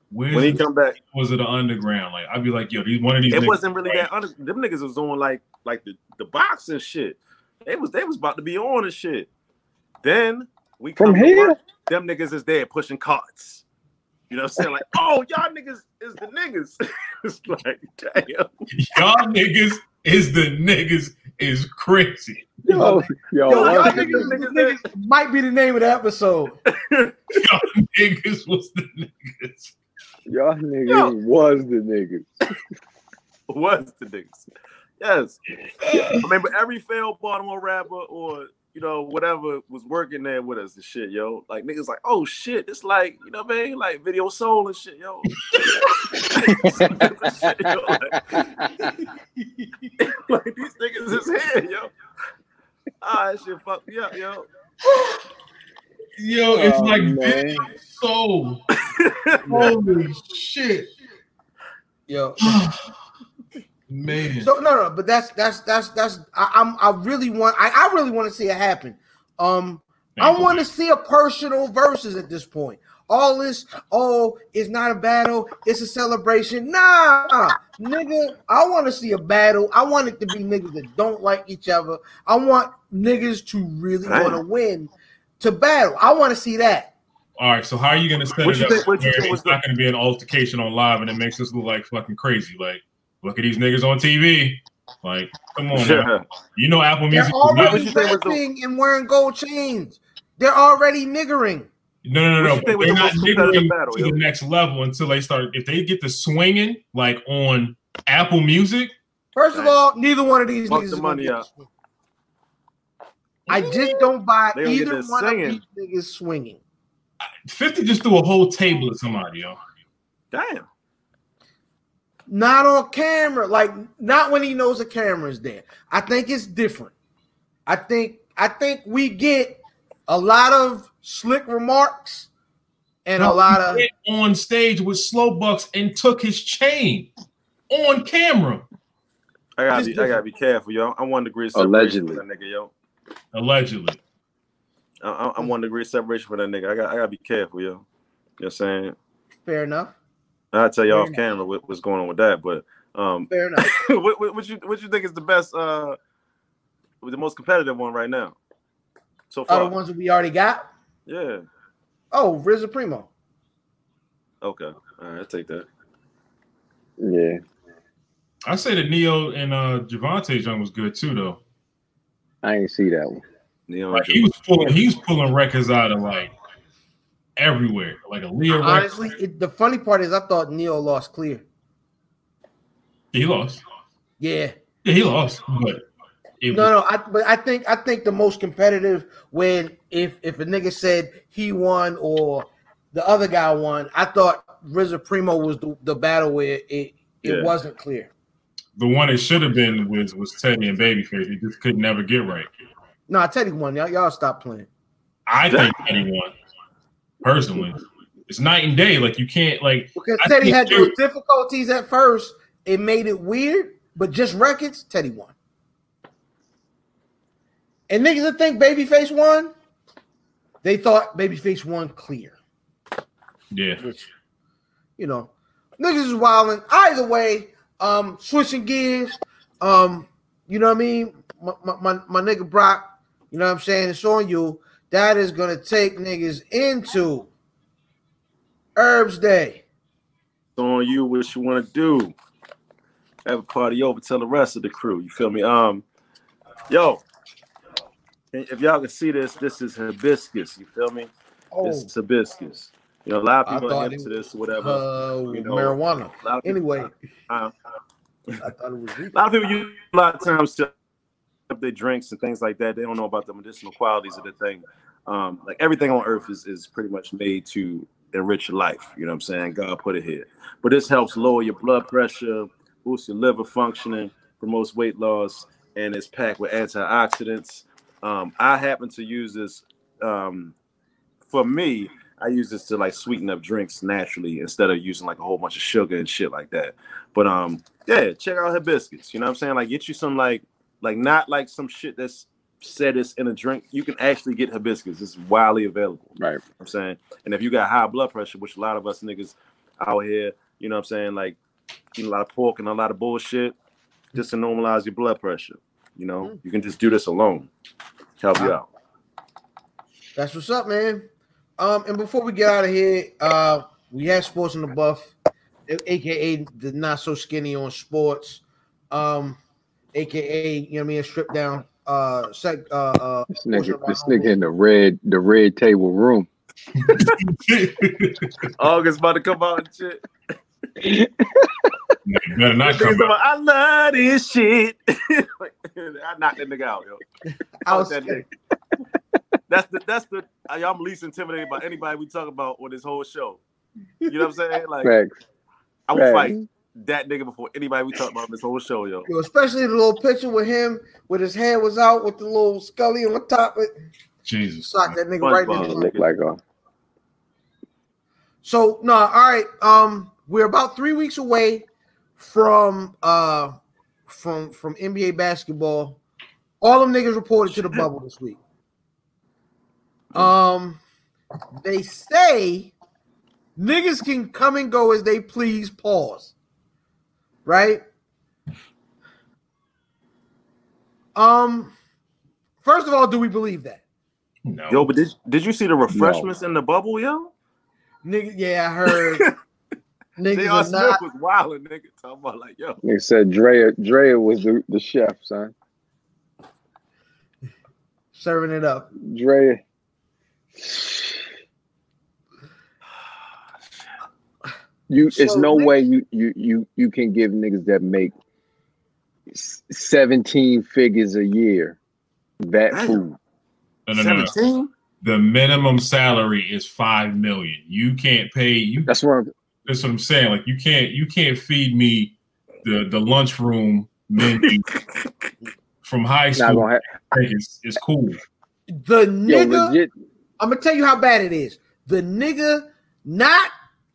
When he come back, was it the underground? Like I'd be like, yo, these one of these. It wasn't really that underground. Them niggas was on like the box and shit. They was about to be on and shit. Then we come from here. Work, them niggas is there pushing carts. You know what I'm saying? Like, oh, y'all niggas is the niggas. It's like, damn, y'all niggas is the niggas is crazy. Yo, niggas might be the name of the episode. Y'all niggas was the niggas. Y'all niggas was the niggas. Was the niggas. Yes. I remember every failed Baltimore rapper or, you know, whatever was working there with us and shit, yo. Like, niggas like, oh, shit. It's like, you know what I mean? Like, Video Soul and shit, yo. Like, these niggas is here, yo. Ah, that shit fucked me up, yo. Yo, it's like man. Video Soul. Holy shit. Yo. Man. So no, but that's I really want to see it happen. I want to see a personal versus at this point. All this, it's not a battle, it's a celebration. Nah, nigga, I want to see a battle. I want it to be niggas that don't like each other. I want niggas to really want to win to battle. I want to see that. All right, so how are you going to set it up where it's not going to be an altercation on live and it makes us look like fucking crazy, like? Look at these niggas on TV. Like, come on, man. You know Apple Music. They're already rapping and wearing gold chains. They're already niggering. No. They're not niggering to the next level until they start. If they get to swinging, like on Apple Music. First of all, neither one of these niggas. The money up. I just don't buy either one of these niggas swinging. 50 just threw a whole table at somebody, yo. Damn. Not on camera, like not when he knows the camera is there. I think it's different. I think we get a lot of slick remarks and a lot of on stage with Slow Bucks and took his chain on camera. I gotta be careful, yo. I'm 1 degree separation allegedly for that nigga, yo. Allegedly, I'm 1 degree separation for that nigga. I gotta be careful, yo. You know what I'm saying? Fair enough. I'll tell you off camera what's going on with that, but fair enough. what you think is the best, the most competitive one right now? So far, the ones that we already got. Yeah. Oh, RZA Primo. Okay, all right, I'll take that. Yeah, I say that Neo and Javante Young was good too, though. I ain't see that one. Neo, like, he was pulling records out of like. Everywhere, like a Leo. Honestly, the funny part is I thought Neo lost clear. He lost. Yeah, he lost. I think the most competitive when if a nigga said he won or the other guy won, I thought RZA Primo was the battle where it wasn't clear. The one it should have been was Teddy and Babyface. It just could never get right. No, Teddy won. Y'all stop playing. I think Teddy won. Personally, it's night and day. Like you can't like because Teddy had those difficulties at first. It made it weird, but just records. Teddy won, and niggas that think Babyface won, they thought Babyface won clear. Yeah, which, you know, niggas is wilding. Either way, switching gears. You know what I mean? My nigga Brock. You know what I'm saying? It's on you. That is going to take niggas into Herbs Day. It's on you, what you want to do. Have a party over, tell the rest of the crew. You feel me? Yo, if y'all can see this is hibiscus. You feel me? Oh. This is hibiscus. You know, a lot of people are into this or whatever. You know, marijuana. Anyway. I thought it was a lot of people use a lot of times to up their drinks and things like that. They don't know about the medicinal qualities of the thing. Like everything on earth is pretty much made to enrich your life. You know what I'm saying? God put it here. But this helps lower your blood pressure, boosts your liver functioning, promotes weight loss, and it's packed with antioxidants. I happen to use this for me. I use this to like sweeten up drinks naturally instead of using like a whole bunch of sugar and shit like that. But check out hibiscus. You know what I'm saying? Like get you some like not like some shit that's said it's in a drink. You can actually get hibiscus. It's widely available. Right. You know what I'm saying? And if you got high blood pressure, which a lot of us niggas out here, you know what I'm saying, like eating a lot of pork and a lot of bullshit, just to normalize your blood pressure. You know, you can just do this alone. Help you out. That's what's up, man. And before we get out of here, we had Sports in the Buff, aka the Not So Skinny on Sports. aka, you know what I mean, stripped down. This nigga in the red table room. August about to come out and shit. Better not come about, I love this shit. I knocked that nigga out, yo. That's the I'm least intimidated by anybody we talk about on this whole show. You know what I'm saying? Like, facts. I would fight that nigga before anybody we talk about this whole show, yo. Especially the little picture with him, with his hand was out, with the little scully on the top. Jesus, sock that nigga right in the neck. So no, all right. We're about 3 weeks away from NBA basketball. All them niggas reported to the bubble this week. They say niggas can come and go as they please. Pause. Right. First of all, do we believe that? No. Yo, but did you see the refreshments in the bubble, yo? Nigga, yeah, I heard. Niggas Smith was wilding, nigga. Talking about like, yo. They said Drea was the chef, son. Serving it up. Drea. It's no way you can give niggas that make 17 figures a year that food. No. The minimum salary is $5 million. You can't pay. That's wrong. That's what I'm saying. Like you can't feed me the lunchroom menu from high school. It's cool. The nigga, yo, I'm gonna tell you how bad it is. The nigga, not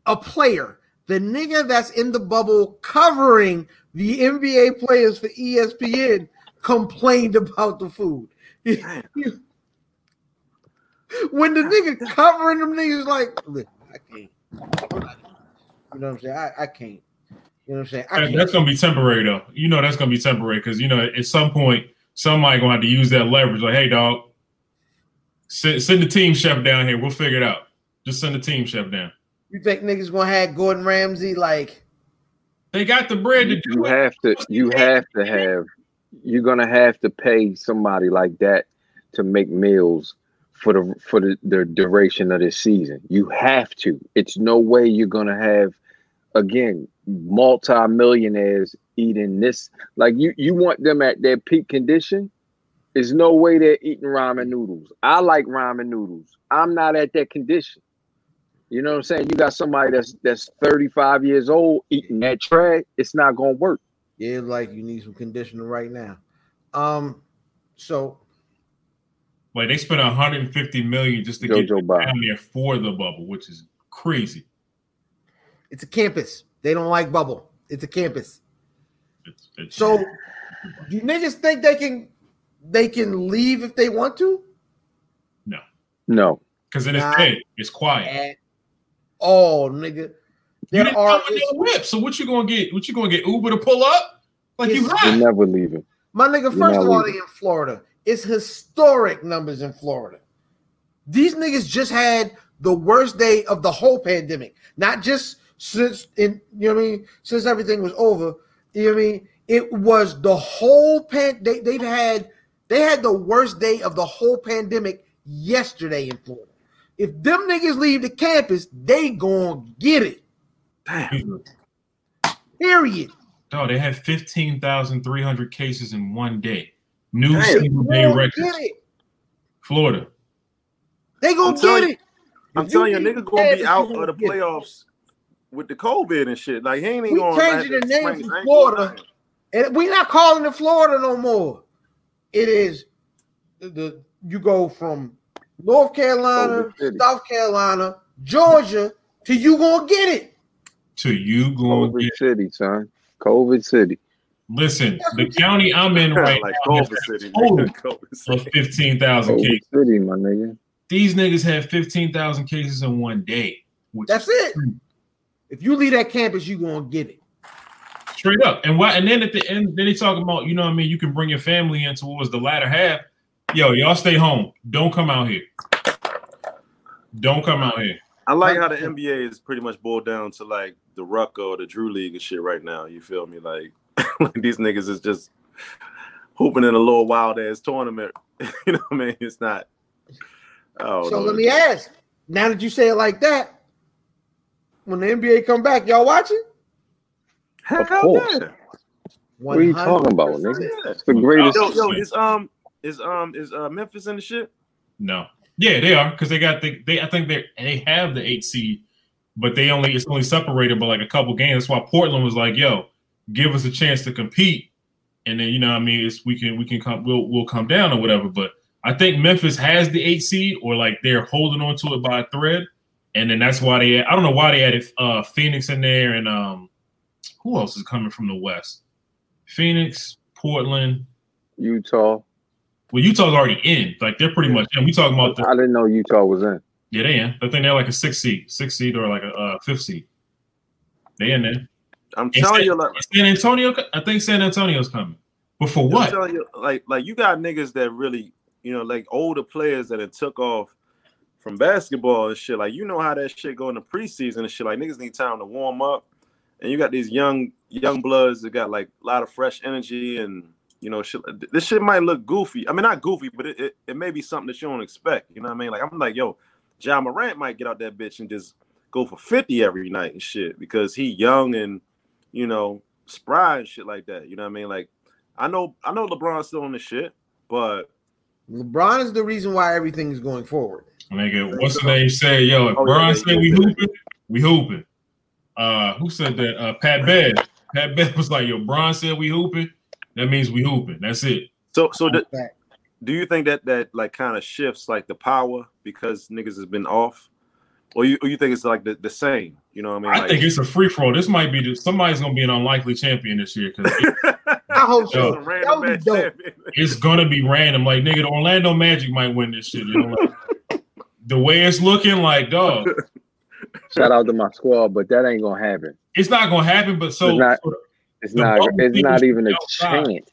a player. The nigga that's in the bubble covering the NBA players for ESPN complained about the food. When the nigga covering them niggas like, look, I can't. You know what I'm saying? I can't. You know what I'm saying? That's going to be temporary, though. You know that's going to be temporary because, you know, at some point, somebody going to have to use that leverage. Like, hey, dog, send the team chef down here. We'll figure it out. Just send the team chef down. You think niggas going to have Gordon Ramsay like? They got the bread to do it. You're going to have to pay somebody like that to make meals for the duration of this season. You have to. It's no way you're gonna have, again, multi-millionaires eating this. Like you want them at their peak condition. There's no way they're eating ramen noodles. I like ramen noodles. I'm not at that condition. You know what I'm saying? You got somebody that's 35 years old eating that trash. It's not gonna work. Yeah, like you need some conditioning right now. So. Like they spent $150 million just to get down there for the bubble, which is crazy. It's a campus. They don't like bubble. It's a campus. So, do niggas think they can leave if they want to? No. Because then it's paid. It's quiet. Oh, nigga. So what you gonna get? What you gonna get? Uber to pull up? Like you never leaving. My nigga. First of all, they in Florida. It's historic numbers in Florida. These niggas just had the worst day of the whole pandemic. Not just since everything was over. You know what I mean? It was the whole pandemic. They had the worst day of the whole pandemic yesterday in Florida. If them niggas leave the campus, they gonna get it. Damn. Period. No, they had 15,300 cases in one day. New single day records. Florida. They gonna get it. I'm telling you, nigga gonna be out of the playoffs with the COVID and shit. Like he ain't even gonna. We changing the name from Florida, and we not calling it Florida no more. It is you go from North Carolina, South Carolina, Georgia to you gonna get it. City, son. COVID city. Listen, the county I'm in right now has 15,000 cases. City, my nigga. These niggas have 15,000 cases in one day. That's it. If you leave that campus, you gonna get it straight up. And then at the end, then they talking about, you know what I mean? You can bring your family in towards the latter half. Yo, y'all stay home. Don't come out here. Don't come out here. I like how the NBA is pretty much boiled down to like the Ruck or the Drew League and shit right now. You feel me? Like. These niggas is just hooping in a little wild ass tournament. You know what I mean? It's not. Oh, so let me ask. Now that you say it like that, when the NBA come back, y'all watching? Of course. Yeah. What are you talking about, nigga? It's the greatest. Yo, is Memphis in the shit? No. Yeah, they are, because they got I think they have the 8 seed, but it's only separated by like a couple games. That's why Portland was like, yo, give us a chance to compete, and then, you know what I mean, it's we can come, we'll come down or whatever. But I think Memphis has the 8 seed, or like they're holding on to it by a thread, and then that's why they, I don't know why they added Phoenix in there, and who else is coming from the West? Phoenix, Portland, Utah. Well, Utah's already in. Like, they're pretty much in. We talking about I didn't know Utah was in. Yeah, they in. I think they're like a 6 seed or like a 5th seed. They in there. I'm telling you, like San Antonio. I think San Antonio's coming. But for what? I'm telling you, like you got niggas that really, you know, like older players that have took off from basketball and shit. Like, you know how that shit go in the preseason and shit. Like, niggas need time to warm up. And you got these young bloods that got like a lot of fresh energy and. You know, this shit might look goofy. I mean, not goofy, but it may be something that you don't expect. You know what I mean? Like, I'm like, yo, Ja Morant might get out that bitch and just go for 50 every night and shit because he young and, you know, spry and shit like that. You know what I mean? Like, I know LeBron's still on the shit, but LeBron is the reason why everything is going forward. Nigga, what's the name say? Yo, if LeBron said we hooping, we hooping. Who said that? Pat Bev was like, yo, LeBron said we hooping. That means we hooping. That's it. So do you think that like kind of shifts like the power because niggas has been off, or you think it's like the same? You know what I mean? I think it's a free for all. This might be somebody's gonna be an unlikely champion this year because it's gonna be random. Like, nigga, the Orlando Magic might win this shit. You know, like, the way it's looking, like, dog. Shout out to my squad, but that ain't gonna happen. It's not gonna happen. But so. It's not even a chance.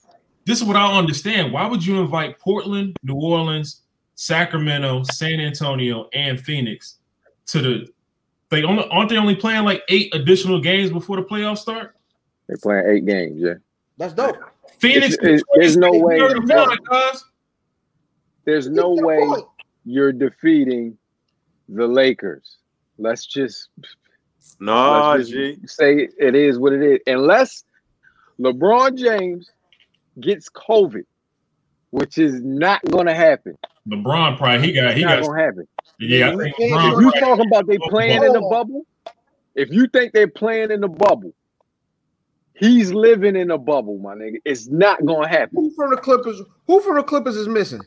This is what I understand. Why would you invite Portland, New Orleans, Sacramento, San Antonio, and Phoenix to aren't they only playing like 8 additional games before the playoffs start? They're playing 8 games, yeah. That's dope. Phoenix, there's no way. There's no way you're defeating the Lakers. Let's just... No, say it is what it is. Unless LeBron James gets COVID, which is not going to happen. LeBron probably it's not going to happen. Yeah, if you talking about they playing in the bubble, if you think they're playing in the bubble, he's living in a bubble, my nigga. It's not going to happen. Who from the Clippers is missing?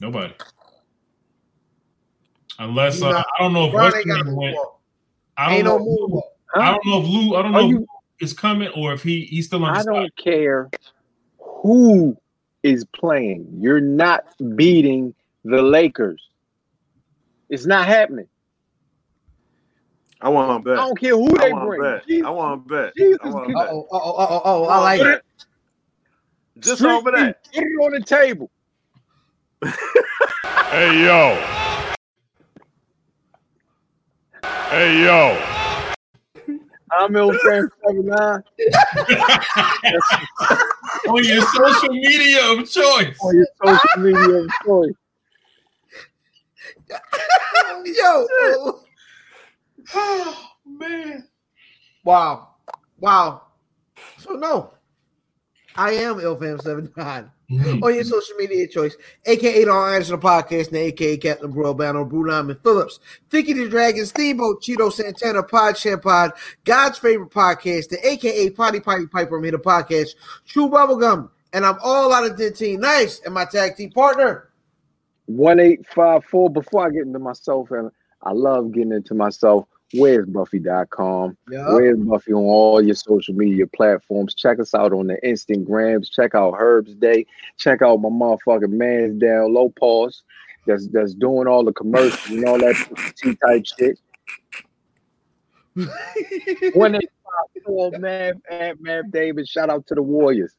Nobody. Unless I don't know if Westbrook went. I don't know if Lou is coming or if he's still on the spot. I don't care who is playing. You're not beating the Lakers. It's not happening. I want to bet. I don't care who they bring. I want to bet. I like it. Just over that. Put it on the table. Hey, yo. Hey, yo. I'm Ilfam79. On your social media of choice. Yo. Oh, man. Wow. So, no. I am Ilfam79. Mm-hmm. On your social media choice, a.k.a. the International Podcast, and a.k.a. Captain Brawl Banner, Brew Diamond Phillips, Sticky the Dragon, Steamboat, Cheeto Santana, Pod Champ Pod, God's Favorite Podcast, the a.k.a. Potty Piper Made a Podcast, True Bubblegum, and I'm all out of 10 nice, and my tag team partner. 1854, before I get into myself, and I love getting into myself, where's Buffy.com? Yep. Where's Buffy on all your social media platforms? Check us out on the Instagrams. Check out Herb's Day. Check out my motherfucking man's down low pause that's doing all the commercials and all that type shit. 1854 Mav Damon. Shout out to the Warriors.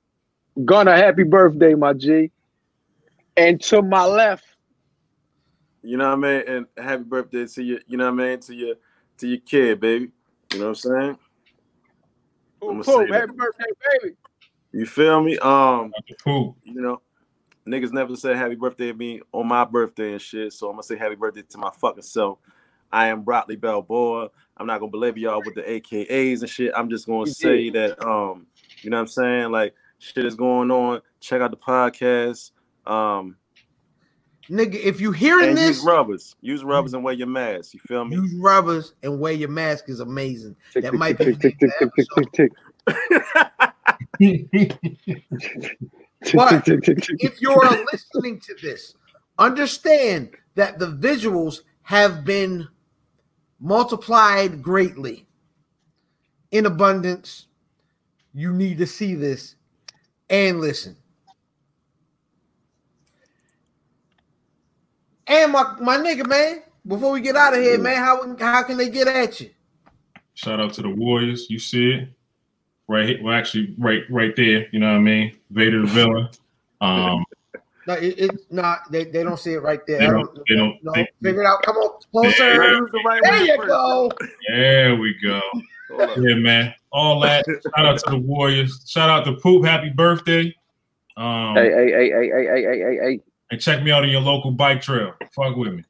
Gunner, happy birthday, my G. And to my left. You know what I mean? And happy birthday to you. You know what I mean? To your kid, baby. You know what I'm saying? Happy birthday, baby. You feel me? You know, niggas never said happy birthday to me on my birthday and shit. So I'm gonna say happy birthday to my fucking self. I am Broccoli Balboa. I'm not gonna belabor y'all with the AKAs and shit. I'm just gonna say that you know what I'm saying? Like shit is going on. Check out the podcast. Nigga, if you hearing this, use rubbers and wear your mask. You feel me? Use rubbers and wear your mask is amazing. Tick, that tick, might tick, be tick. But if you're listening to this, understand that the visuals have been multiplied greatly in abundance. You need to see this and listen. And my nigga, man, before we get out of here, man, how can they get at you? Shout out to the Warriors. You see it right here. Well, actually, right there. You know what I mean? Vader the villain. No, they don't see it right there. They don't figure it out. Come on, closer. There you go. There we go. Yeah, man. All that. Shout out to the Warriors. Shout out to Poop. Happy birthday. Hey. And check me out on your local bike trail. Fuck with me.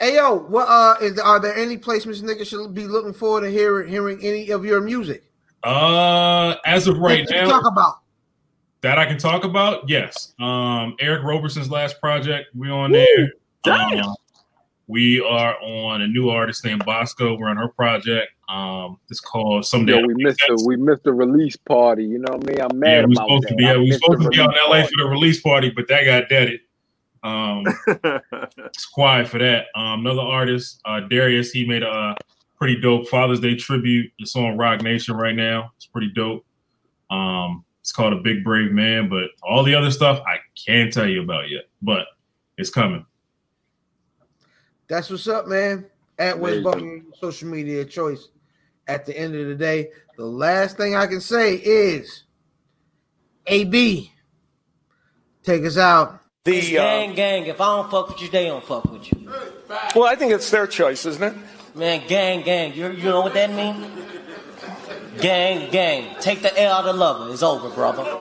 Hey, yo, what are there any placements niggas should be looking forward to hearing any of your music? As of right now, talk about. That I can talk about, yes. Eric Roberson's last project, we on there. Damn. We are on a new artist named Bosco. We're on her project. It's called Someday. Yeah, we missed the release party. You know what I mean? I'm mad about that. We supposed to be out in LA for the release party, but that got deaded. It's quiet for that. Another artist, Darius. He made a pretty dope Father's Day tribute. It's on Rock Nation right now. It's pretty dope. It's called A Big Brave Man, but all the other stuff I can't tell you about yet, but it's coming. That's what's up, man. At West Buffy, social media choice. At the end of the day, the last thing I can say is, AB, take us out. The gang, if I don't fuck with you, they don't fuck with you. Well, I think it's their choice, isn't it? Man, gang, you know what that means? Gang, take the L out of lover. It's over, brother.